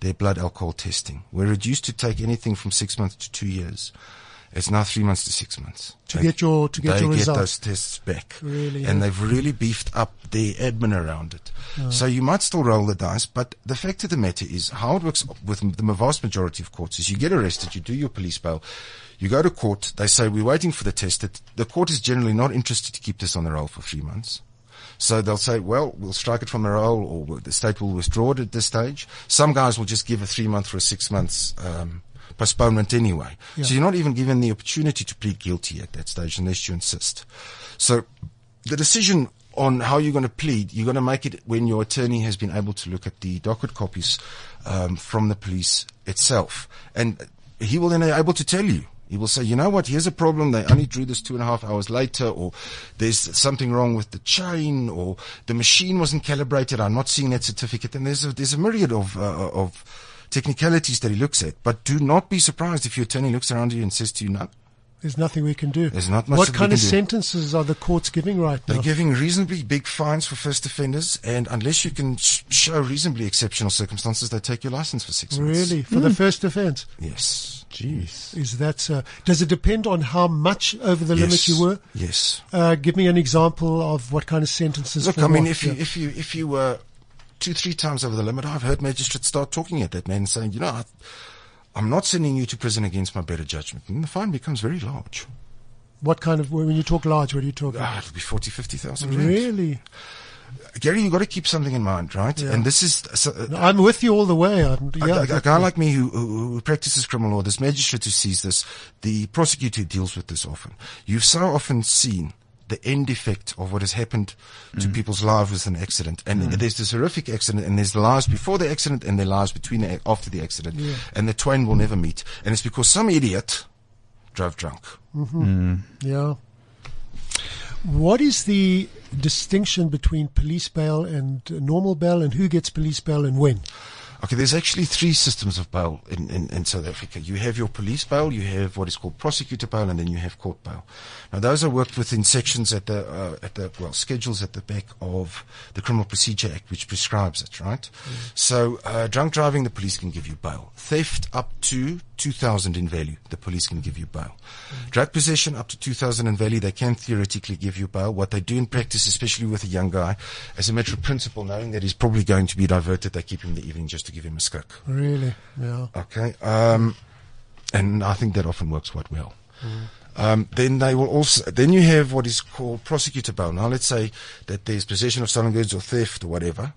their blood alcohol testing, where it used to take anything from six months to two years. It's now three months to six months. To they, get your, to get your results. They get those tests back. Really? And yeah. they've really beefed up their admin around it. Oh. So you might still roll the dice, but the fact of the matter is how it works with the vast majority of courts is you get arrested, you do your police bail, you go to court, they say, we're waiting for the test. The court is generally not interested to keep this on the roll for three months. So they'll say, well, we'll strike it from the roll, or the state will withdraw it at this stage. Some guys will just give a three-month or a six-month um postponement anyway. Yeah. So you're not even given the opportunity to plead guilty at that stage unless you insist. So the decision on how you're going to plead, you're going to make it when your attorney has been able to look at the docket copies um, from the police itself. And he will then be able to tell you. He will say, you know what, here's a problem. They only drew this two and a half hours later, or there's something wrong with the chain, or the machine wasn't calibrated. I'm not seeing that certificate. And there's a, there's a myriad of uh, of technicalities that he looks at, but do not be surprised if your attorney looks around you and says to you, no, there's nothing we can do. There's not much. What kind of sentences are the courts giving right now? They're giving reasonably big fines for first offenders, and unless you can sh- show reasonably exceptional circumstances, they take your license for six months. Really? For mm. the first offense? Yes. Jeez. Is that, uh, does it depend on how much over the yes. limit you were? Yes. Uh, give me an example of what kind of sentences. Look, I mean, if you, if you, if you were two, three times over the limit, I've heard magistrates start talking at that man and saying, you know, I, I'm not sending you to prison against my better judgment. And the fine becomes very large. What kind of, when you talk large, what are you talking about? Ah, it'll be forty, fifty thousand. Really? Gary, you've got to keep something in mind, right? Yeah. And this is... So, uh, no, I'm with you all the way. I'm, yeah, a, a, a guy like me who, who, who practices criminal law, this magistrate who sees this, the prosecutor who deals with this often, you've so often seen the end effect of what has happened to mm. people's lives with an accident. And mm. there's this horrific accident, and there's the lives before the accident and their lives between the, after the accident. Yeah. And the twain will never meet. And it's because some idiot drove drunk. Mm-hmm. Mm. Yeah. What is the distinction between police bail and normal bail, and who gets police bail and when? Okay, there's actually three systems of bail in, in, in South Africa. You have your police bail, you have what is called prosecutor bail, and then you have court bail. Now, those are worked within sections at the, uh, at the well, schedules at the back of the Criminal Procedure Act, which prescribes it, right? Mm. So, uh, drunk driving, the police can give you bail. Theft up to two thousand in value, the police can give you bail. Mm. Drug possession up to two thousand in value, they can theoretically give you bail. What they do in practice, especially with a young guy, as a matter of principle, knowing that he's probably going to be diverted, they keep him the evening just to give him a skook. Really? Yeah. Okay. Um, and I think that often works quite well. Mm. Um, then they will also, then you have what is called prosecutor bail. Now let's say that there's possession of stolen goods or theft or whatever,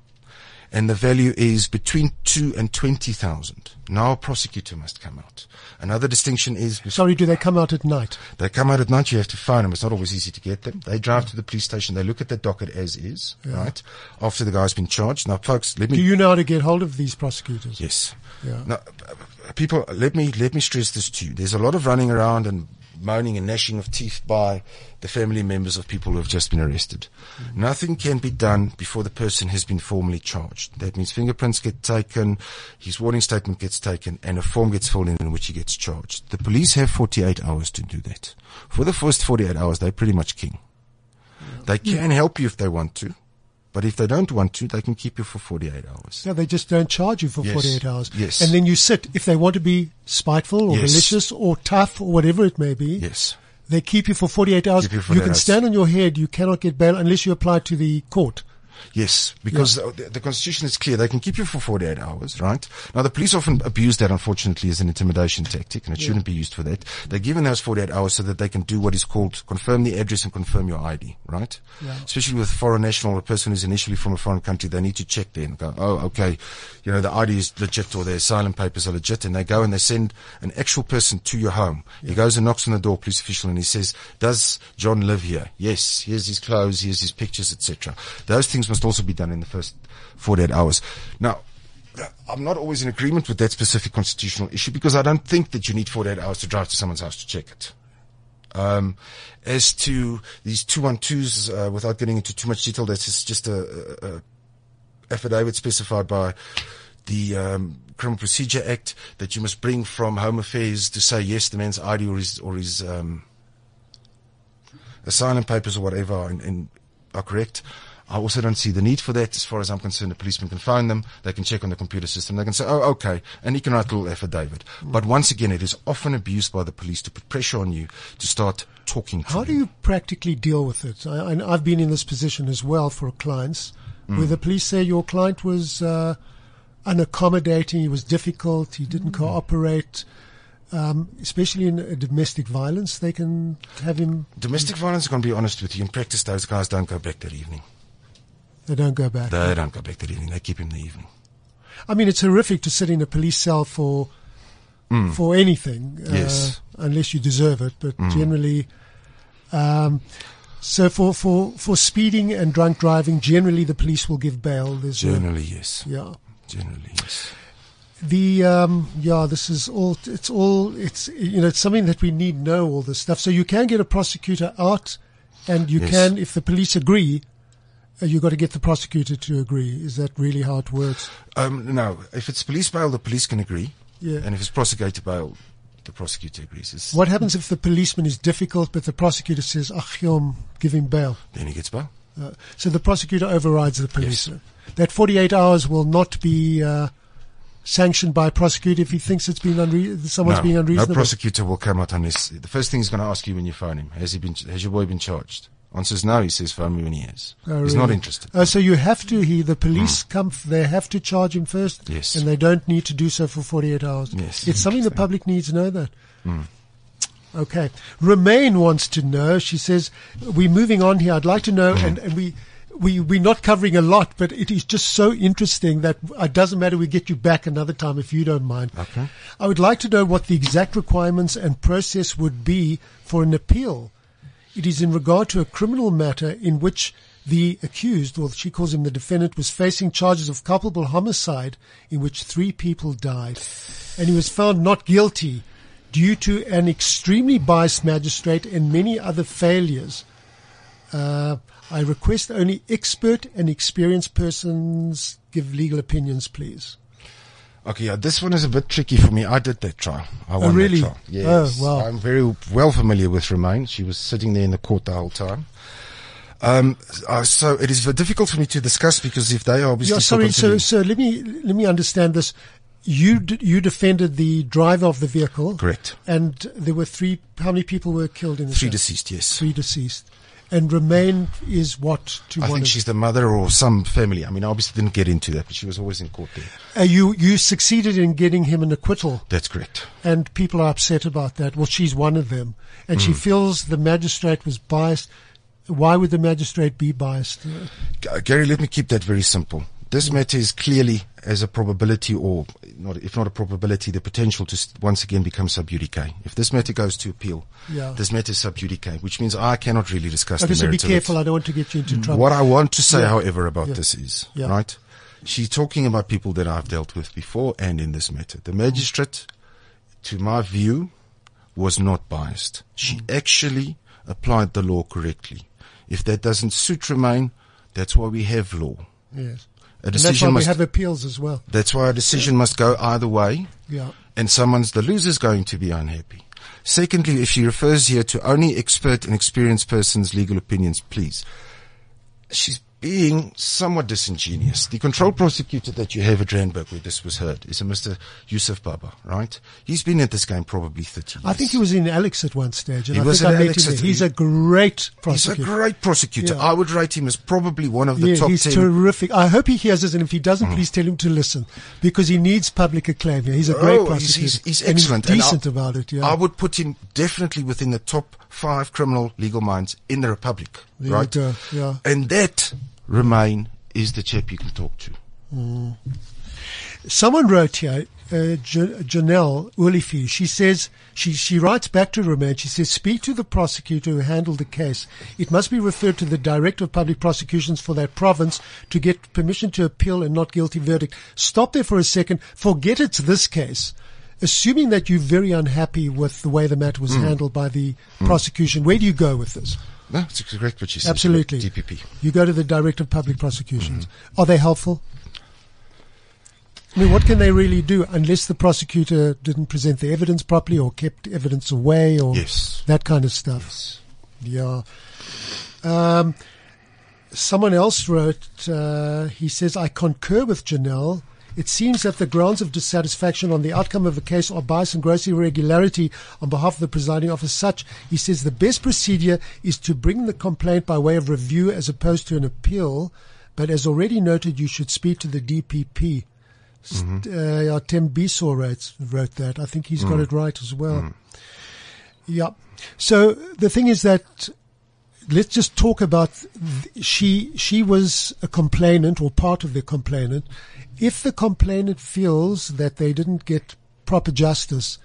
and the value is between two and twenty thousand. Now a prosecutor must come out. Another distinction is... Sorry, do they come out at night? They come out at night. You have to find them. It's not always easy to get them. They drive yeah. to the police station. They look at the docket as is, yeah. right, after the guy's been charged. Now, folks, let me... Do you know how to get hold of these prosecutors? Yes. Yeah. Now, people, let me let me stress this to you. There's a lot of running around and moaning and gnashing of teeth by the family members of people who have just been arrested. Mm-hmm. Nothing can be done before the person has been formally charged. That means fingerprints get taken, his warning statement gets taken, and a form gets filled in in which he gets charged. The police have forty-eight hours to do that. For the first forty-eight hours, they're pretty much king. Yeah. They can yeah. help you if they want to, but if they don't want to, they can keep you for forty-eight hours. No, they just don't charge you for yes. forty-eight hours. Yes. And then you sit. If they want to be spiteful or yes. malicious or tough or whatever it may be, yes. they keep you for forty-eight hours. Keep you for you can hours. Stand on your head. You cannot get bail unless you apply to the court. Yes, because yeah. the, the Constitution is clear. They can keep you for forty-eight hours, right? Now, the police often abuse that, unfortunately, as an intimidation tactic, and it yeah. shouldn't be used for that. They're given those forty-eight hours so that they can do what is called confirm the address and confirm your I D, right? Yeah. Especially with a foreign national or a person who's initially from a foreign country, they need to check there and go, oh, okay, you know, the I D is legit or the asylum papers are legit, and they go and they send an actual person to your home. Yeah. He goes and knocks on the door, police official, and he says, does John live here? Yes, here's his clothes, here's his pictures, et cetera. Those things must also be done in the first forty-eight hours. Now, I'm not always in agreement with that specific constitutional issue because I don't think that you need forty-eight hours to drive to someone's house to check it. Um, as to these two twelves, uh, without getting into too much detail, that's just a, a, a affidavit specified by the um, Criminal Procedure Act that you must bring from Home Affairs to say, yes, the man's I D or his, or his um, asylum papers or whatever are, in, in, are correct. I also don't see the need for that. As far as I'm concerned, the policeman can find them. They can check on the computer system. They can say, oh, okay, and he can write a little affidavit. Mm. But once again, it is often abused by the police to put pressure on you to start talking to How do you practically deal with it? I, I, I've been in this position as well for clients mm. where the police say your client was uh, unaccommodating, he was difficult, he didn't mm. cooperate. Um, especially in uh, domestic violence, they can have him... Domestic in, violence, I'm going to be honest with you. In practice, those guys don't go back that evening. They don't go back. They don't go back that evening. They keep him the evening. I mean, it's horrific to sit in a police cell for mm. for anything, uh, yes. unless you deserve it. But mm. generally, um, so for, for for speeding and drunk driving, generally the police will give bail. There's generally, a, yes. Yeah. Generally, yes. The um, yeah, this is all. It's all. It's you know, it's something that we need know all this stuff. So you can get a prosecutor out, and you yes. can, if the police agree. You've got to get the prosecutor to agree. Is that really how it works? Um, no. If it's police bail, the police can agree. Yeah. And if it's prosecutor bail, the prosecutor agrees. It's what happens if the policeman is difficult, but the prosecutor says, Achim, give him bail? Then he gets bail. Uh, so the prosecutor overrides the police. Yes. That forty-eight hours will not be uh, sanctioned by a prosecutor if he thinks it's been unre- someone's no, being unreasonable? No prosecutor will come out unless... The first thing he's going to ask you when you phone him, has he been? Has your boy been charged? Answers no, he says, phone me when he is. Oh, he's really? Not interested. Oh, so you have to, he, the police mm. come, they have to charge him first. Yes. And they don't need to do so for forty-eight hours. Yes. It's something the public needs to know that. Mm. Okay. Romaine wants to know, she says, we're moving on here. I'd like to know, mm. and, and we, we, we're not covering a lot, but it is just so interesting that it doesn't matter. We get you back another time if you don't mind. Okay. I would like to know what the exact requirements and process would be for an appeal. It is in regard to a criminal matter in which the accused, or she calls him the defendant, was facing charges of culpable homicide in which three people died, and he was found not guilty due to an extremely biased magistrate and many other failures. Uh, I request only expert and experienced persons give legal opinions, please. Okay, yeah, this one is a bit tricky for me. I did that trial. I won oh, really? that trial. Yes. Oh, wow. I'm very well familiar with Romaine. She was sitting there in the court the whole time. Um, uh, so it is difficult for me to discuss because if they are obviously... Yeah, sorry, so, so let me let me understand this. You d- you defended the driver of the vehicle. Correct. And there were three... How many people were killed in this? Three case? Deceased, yes. Three deceased. And Romaine is what to I one think she's the mother or some family. I mean, I obviously didn't get into that, but she was always in court there. Uh, you, you succeeded in getting him an acquittal. That's correct. And people are upset about that. Well, she's one of them. And mm. she feels the magistrate was biased. Why would the magistrate be biased? Uh, Gary, let me keep that very simple. This matter is clearly as a probability or, not, if not a probability, the potential to st- once again become sub judice. If this matter goes to appeal, yeah. this matter is sub judice, which means I cannot really discuss okay, the merits so be careful, of it. I don't want to get you into trouble. What I want to say, yeah. however, about yeah. this is, yeah. right, she's talking about people that I've dealt with before and in this matter. The magistrate, mm. to my view, was not biased. She mm. actually applied the law correctly. If that doesn't suit Romaine, that's why we have law. Yes. A decision and that's why must, we have appeals as well. That's why a decision yeah. must go either way. Yeah. And someone's, the loser's going to be unhappy. Secondly, if she refers here to only expert and experienced persons' legal opinions, please. She's being somewhat disingenuous. The control prosecutor that you have at Randburg where this was heard is a Mister Yusuf Baba, right? He's been at this game probably thirty years. I think he was in Alex at one stage. And he I was think at I Alex. Met him at he's a great prosecutor. He's a great prosecutor. Yeah. I would rate him as probably one of the yeah, top ten. He's terrific. I hope he hears this, and if he doesn't, mm. please tell him to listen because he needs public acclaim. Yeah, he's a great oh, prosecutor. He's, he's, he's excellent. And he's decent and about it. Yeah. I would put him definitely within the top five criminal legal minds in the Republic. There right? you go. Yeah. And that... Romaine is the chap you can talk to. Mm. Someone wrote here, uh, J- Janelle Ulifi. She says, she, she writes back to Romain. She says, speak to the prosecutor who handled the case. It must be referred to the Director of Public Prosecutions for that province to get permission to appeal and not guilty verdict. Stop there for a second. Forget it's this case. Assuming that you're very unhappy with the way the matter was mm. handled by the mm. prosecution, where do you go with this? No, it's correct what you said. Absolutely. D P P. You go to the Director of Public Prosecutions. Mm-hmm. Are they helpful? I mean, what can they really do unless the prosecutor didn't present the evidence properly or kept evidence away or yes. that kind of stuff? Yes. Yeah. Um, someone else wrote, uh, he says, I concur with Janelle. It seems that the grounds of dissatisfaction on the outcome of a case are bias and gross irregularity on behalf of the presiding officer. Such, he says, the best procedure is to bring the complaint by way of review as opposed to an appeal. But as already noted, you should speak to the D P P. Mm-hmm. Uh, Tim Bissau wrote, wrote that. I think he's mm. got it right as well. Mm. Yeah. So the thing is that let's just talk about th- she. She was a complainant or part of the complainant. If the complainant feels that they didn't get proper justice,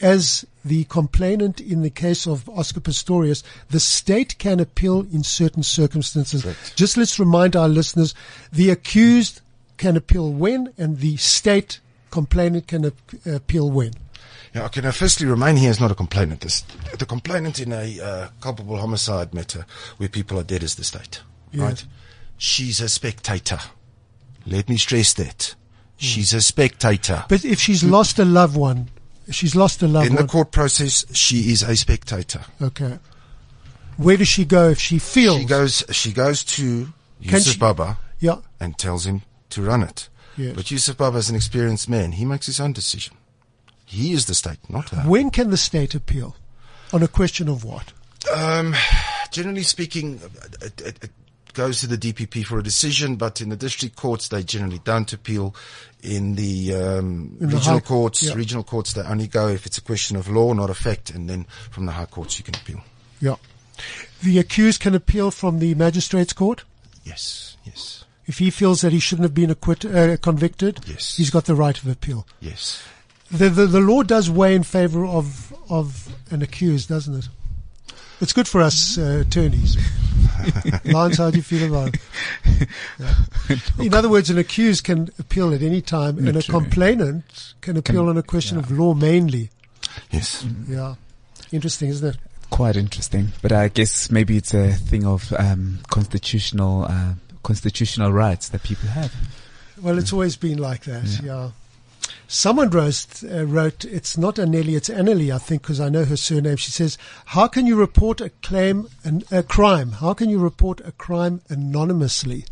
as the complainant in the case of Oscar Pistorius, the state can appeal in certain circumstances. Correct. Just let's remind our listeners, the accused can appeal when and the state complainant can ap- appeal when. Yeah, okay, now firstly, Romain here is not a complainant. This, the complainant in a uh, culpable homicide matter where people are dead is the state, yeah. right? She's a spectator. Let me stress that. She's a spectator. But if she's lost a loved one, she's lost a loved one. In the court process, she is a spectator. Okay. Where does she go if she feels? She goes She goes to Yusuf Baba yeah. and tells him to run it. Yes. But Yusuf Baba is an experienced man. He makes his own decision. He is the state, not her. When can the state appeal? On a question of what? Um, generally speaking, it, it, it goes to the D P P for a decision, but in the district courts, they generally don't appeal. In the, um, in the regional high, courts, yeah. regional courts, they only go if it's a question of law, not a fact, and then from the high courts, you can appeal. Yeah. The accused can appeal from the magistrate's court? Yes, yes. If he feels that he shouldn't have been acquit- uh, convicted, yes. he's got the right of appeal. Yes. The, the, the law does weigh in favor of, of an accused, doesn't it? It's good for us uh, attorneys. Lance, how do you feel about it? Yeah. In other words, an accused can appeal at any time, Literally. and a complainant can appeal can, on a question yeah. of law mainly. Yes. Yeah. Interesting, isn't it? Quite interesting. But I guess maybe it's a thing of um, constitutional uh, constitutional rights that people have. Well, it's always been like that, yeah. yeah. Someone wrote, uh, wrote, it's not Anneli, it's Anneli, I think, because I know her surname. She says, how can you report a claim, an, a crime? How can you report a crime anonymously?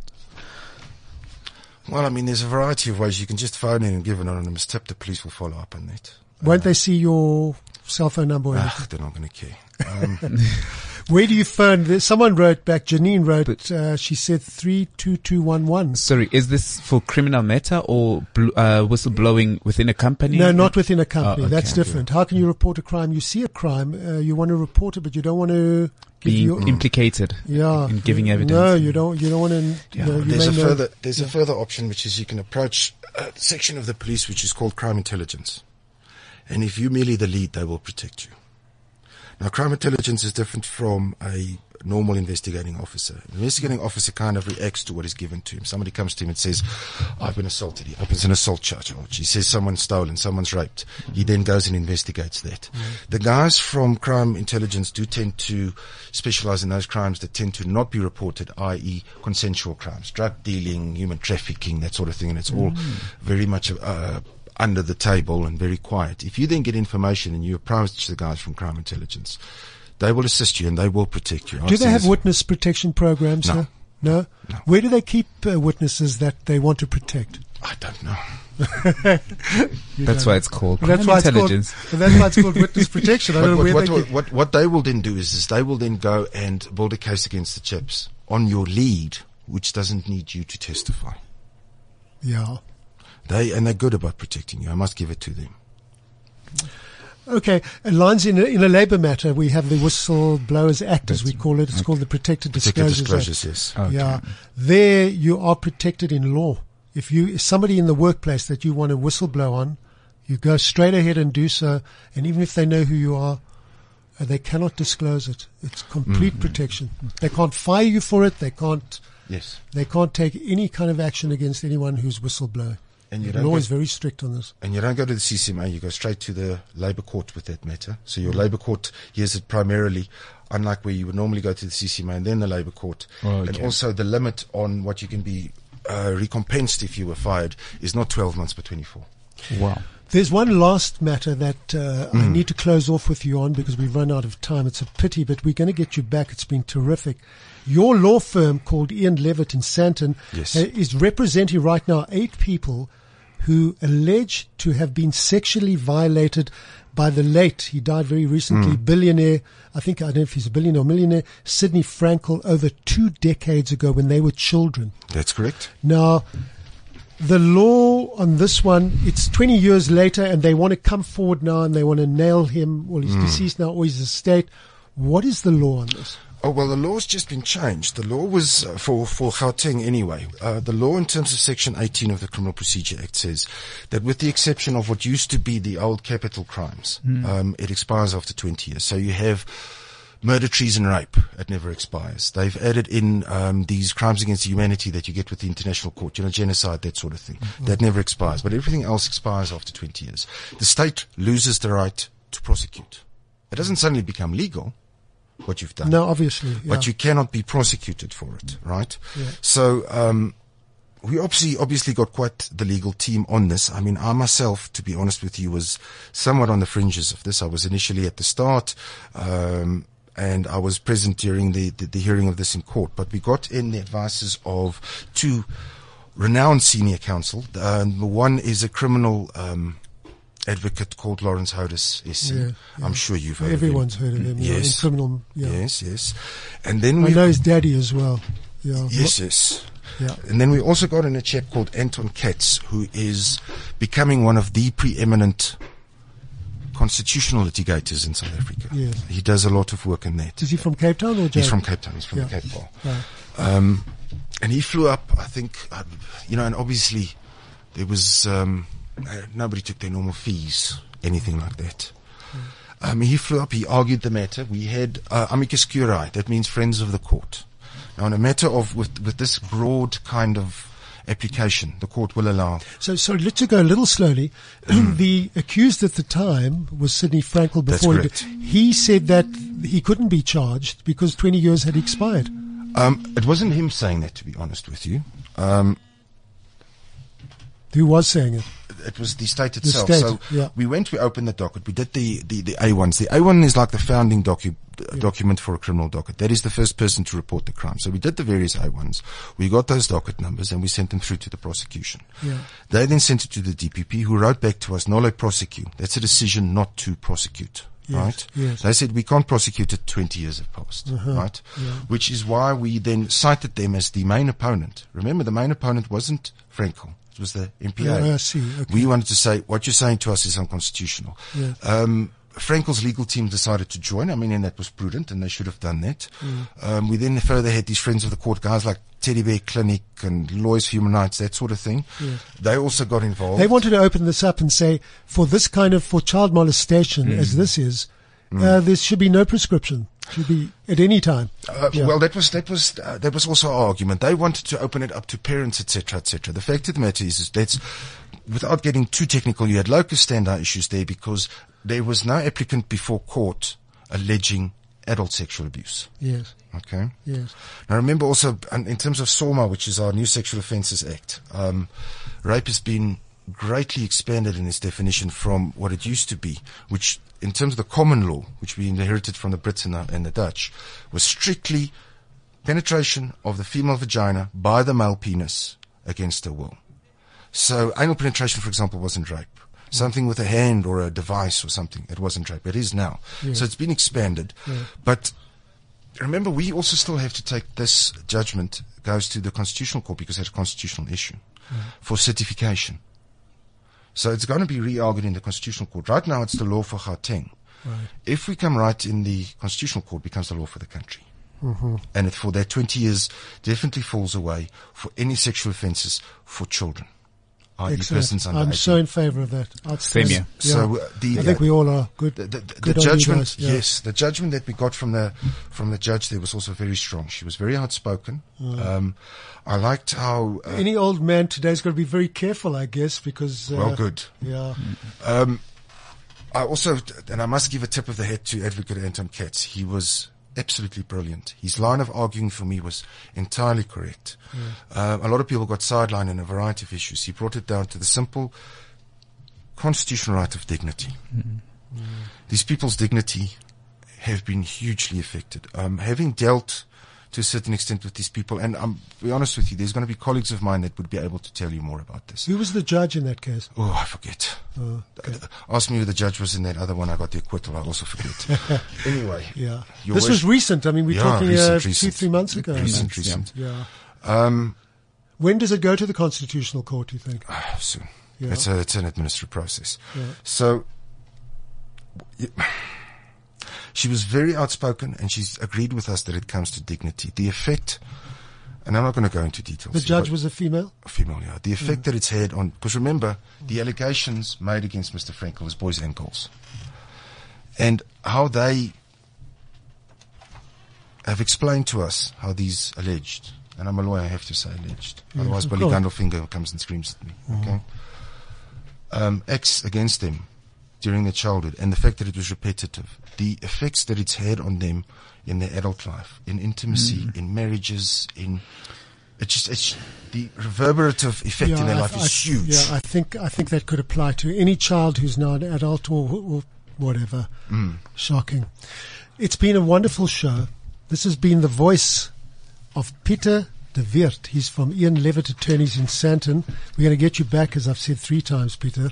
Well, I mean, there's a variety of ways. You can just phone in and give an anonymous tip. The police will follow up on that. Won't uh, they see your cell phone number? Ugh, they're not going to care. Um, Where do you phone? Someone wrote back, Janine wrote, but, uh, she said three two two one one. Sorry, is this for criminal matter or bl- uh, whistleblowing within a company? No, not within a company. Oh, okay. That's different. How can you report a crime? You see a crime, uh, you want to report it, but you don't want to give be your, implicated yeah. in giving evidence. No, you don't, you don't want to. Yeah. You know, you there's a know. further, there's yeah. a further option, which is you can approach a section of the police, which is called crime intelligence. And if you merely the lead, they will protect you. Now, crime intelligence is different from a normal investigating officer. An investigating officer kind of reacts to what is given to him. Somebody comes to him and says, I've been assaulted. He opens an assault charge. He says someone's stolen, someone's raped. He then goes and investigates that. Mm-hmm. The guys from crime intelligence do tend to specialize in those crimes that tend to not be reported, that is consensual crimes, drug dealing, human trafficking, that sort of thing. And it's all mm-hmm. very much uh under the table and very quiet. If you then get information and you approach the guys from crime intelligence, they will assist you and they will protect you. Do they have witness protection programs? No. No? no. Where do they keep uh, witnesses that they want to protect? I don't know. that's why it's called crime intelligence. That's why it's called witness protection. I don't what, know where what, they what, what, what they will then do is, is they will then go and build a case against the chaps on your lead, which doesn't need you to testify. Yeah. They, and they're good about protecting you. I must give it to them. Okay. And lines in a, in a labour matter, we have the Whistleblowers Act, That's as we call it. It's okay. called the Protected Disclosures Act. Protected Disclosures, yes. Okay. Yeah. There you are protected in law. If you, if somebody in the workplace that you want to whistleblow on, You go straight ahead and do so, and even if they know who you are, uh, they cannot disclose it. It's complete mm-hmm. protection. They can't fire you for it. They can't. Yes. They can't take any kind of action against anyone who's whistleblowing. And you the law go, is very strict on this. And you don't go to the C C M A. You go straight to the Labour Court with that matter. So your mm-hmm. Labour Court hears it primarily, unlike where you would normally go to the C C M A and then the Labour Court. Oh, okay. And also the limit on what you can be uh, recompensed if you were fired is not twelve months but twenty-four. Wow. There's one last matter that uh, mm. I need to close off with you on because we've run out of time. It's a pity, but we're going to get you back. It's been terrific. Your law firm called Ian Levitt in Sandton yes. uh, is representing right now eight people who allege to have been sexually violated by the late, he died very recently, mm. billionaire, I think, I don't know if he's a billionaire or millionaire, Sidney Frankel over two decades ago when they were children. That's correct. Now, the law on this one, it's twenty years later and they want to come forward now and they want to nail him. Well, he's mm. deceased now or he's estate. What is the law on this? Oh, well, the law's just been changed. The law was, uh, for, for Gauteng anyway, uh, the law in terms of Section eighteen of the Criminal Procedure Act says that with the exception of what used to be the old capital crimes, mm. um, it expires after twenty years. So you have murder, treason, rape. It never expires. They've added in um, these crimes against humanity that you get with the International Court, you know, genocide, that sort of thing. Mm-hmm. That never expires. But everything else expires after twenty years. The state loses the right to prosecute. It doesn't suddenly become legal, what you've done. No, obviously. Yeah. But you cannot be prosecuted for it, right? Yeah. So um, we obviously obviously got quite the legal team on this. I mean, I myself, to be honest with you, was somewhat on the fringes of this. I was initially at the start. Um And I was present during the, the, the hearing of this in court. But we got in the advices of two renowned senior counsel. Uh, one is a criminal um, advocate called Lawrence Hodes. Yeah, yeah. I'm sure you've heard Everyone's of him. Everyone's heard of him. Yes. Yeah, criminal, yeah. Yes, yes. And then we I know his daddy as well. Yeah. Yes, yes. Yeah. And then we also got in a chap called Anton Katz, who is becoming one of the preeminent constitutional litigators in South Africa. Yes. He does a lot of work in that. Is he from Cape Town or Joburg? He's from Cape Town. He's from yeah. the Cape Town. Right. Um, and he flew up, I think, uh, you know, and obviously there was, um, uh, nobody took their normal fees, anything like that. Mm. Um, he flew up, he argued the matter. We had uh, amicus curiae, that means friends of the court. Now, in a matter of, with, with this broad kind of application, the court will allow. So, sorry, let's go a little slowly. The accused at the time was Sidney Frankel. Before That's correct. He, he said that he couldn't be charged because twenty years had expired. Um, it wasn't him saying that, to be honest with you. Um, Who was saying it? It was the state itself. The state, so yeah. we went, we opened the docket, we did the, the, the A ones. The A one is like the founding docu- yeah. document for a criminal docket. That is the first person to report the crime. So we did the various A ones. We got those docket numbers and we sent them through to the prosecution. Yeah. They then sent it to the D P P, who wrote back to us, nolo prosecu. That's a decision not to prosecute. Yes, right? Yes. They said we can't prosecute it, twenty years have passed, uh-huh. right? Yeah. Which is why we then cited them as the main opponent. Remember, the main opponent wasn't Frankel. Was the N P A. Yeah, I see. Okay. We wanted to say, what you're saying to us is unconstitutional. Yeah. Um, Frankel's legal team decided to join. I mean, and that was prudent, and they should have done that. Mm. Um, we then further had these friends of the court, guys like Teddy Bear Clinic and Lawyers for Human Rights, that sort of thing. Yeah. They also got involved. They wanted to open this up and say, for this kind of, for child molestation, mm. as this is, mm. uh, there should be no prescription. Should be at any time. Uh, yeah. Well, that was that was uh, that was also our argument. They wanted to open it up to parents, et cetera, et cetera. The fact of the matter is, is that's without getting too technical, you had locus standi issues there because there was no applicant before court alleging adult sexual abuse. Yes. Okay. Yes. Now remember also in terms of SOMA, which is our new Sexual Offences Act, um, rape has been greatly expanded in its definition from what it used to be, which in terms of the common law, which we inherited from the Brits and the, and the Dutch, was strictly penetration of the female vagina by the male penis against her will. So anal penetration, for example, wasn't rape. Something with a hand or a device or something, it wasn't rape. It is now. Yeah. So it's been expanded. Yeah. But remember, we also still have to take this judgment, goes to the Constitutional Court because it's a constitutional issue, yeah. for certification. So it's going to be re-argued in the Constitutional Court. Right now, it's the law for Gauteng. Right. If we come right in the Constitutional Court, it becomes the law for the country. Mm-hmm. And it, for that twenty years, definitely falls away for any sexual offences for children. I E persons under I'm eighteen. So in favour of that. Same here. Yeah. So uh, the, I think we all are good. The, the, the, good the judgment, guys, yeah. yes, the judgment that we got from the from the judge there was also very strong. She was very outspoken. Mm. Um, I liked how uh, any old man today is going to be very careful, I guess, because uh, well, good. Yeah. Um, I also, and I must give a tip of the hat to Advocate Anton Katz. He was absolutely brilliant. His line of arguing for me was entirely correct. Yeah. Um, a lot of people got sidelined in a variety of issues. He brought it down to the simple constitutional right of dignity. Mm-hmm. Mm-hmm. These people's dignity have been hugely affected. Um, having dealt to a certain extent with these people, and I'm to be honest with you, there's going to be colleagues of mine that would be able to tell you more about this. Who was the judge in that case? Oh, I forget. Oh, okay. Ask me who the judge was in that other one. I got the acquittal. I also forget. Anyway, yeah, this was recent. I mean, we're yeah, talking recent, uh, recent. two, three months ago. Recent, recent. Yeah. Um, when does it go to the Constitutional Court, do you think? Uh, soon. Yeah. It's a, it's an administrative process. Yeah. So. It, She was very outspoken, and she's agreed with us that it comes to dignity. The effect, and I'm not going to go into details. The judge was a female? A female, yeah. The effect mm. that it's had on, because remember, the allegations made against Mister Frankel was boys and girls. And how they have explained to us how these alleged, and I'm a lawyer, I have to say alleged. Yeah, otherwise, Billy Gundelfinger comes and screams at me. Mm. Okay? Um, acts against them during their childhood, and the fact that it was repetitive, the effects that it's had on them in their adult life, in intimacy, mm. in marriages, in it just it's, the reverberative effect yeah, in their I, life I, is huge. Yeah, I think I think that could apply to any child who's now an adult or, or whatever. Mm. Shocking. It's been a wonderful show. This has been the voice of Peter de Weerdt. He's from Ian Levitt Attorneys in Sandton. We're going to get you back, as I've said three times, Peter.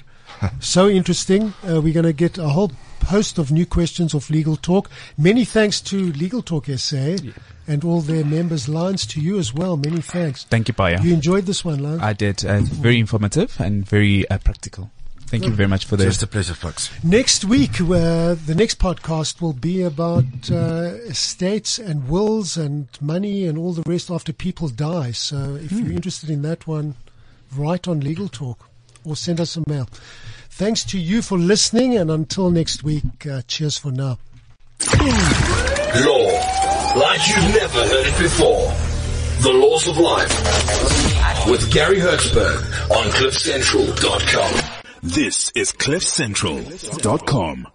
So interesting. Uh, we're going to get a whole host of new questions of Legal Talk. Many thanks to Legal Talk S A yeah. and all their members. Lines to you as well. Many thanks. Thank you, Paya. You enjoyed this one, Lance? I did. Uh, very informative and very uh, practical. Thank you very much for that. Just a pleasure, folks. Next week, uh, the next podcast will be about uh, estates and wills and money and all the rest after people die. So if mm. you're interested in that one, write on Legal Talk or send us a mail. Thanks to you for listening, and until next week, uh, cheers for now. Law, like you've never heard it before. The Laws of Life with Gary Hertzberg on cliff central dot com. This is cliff central dot com.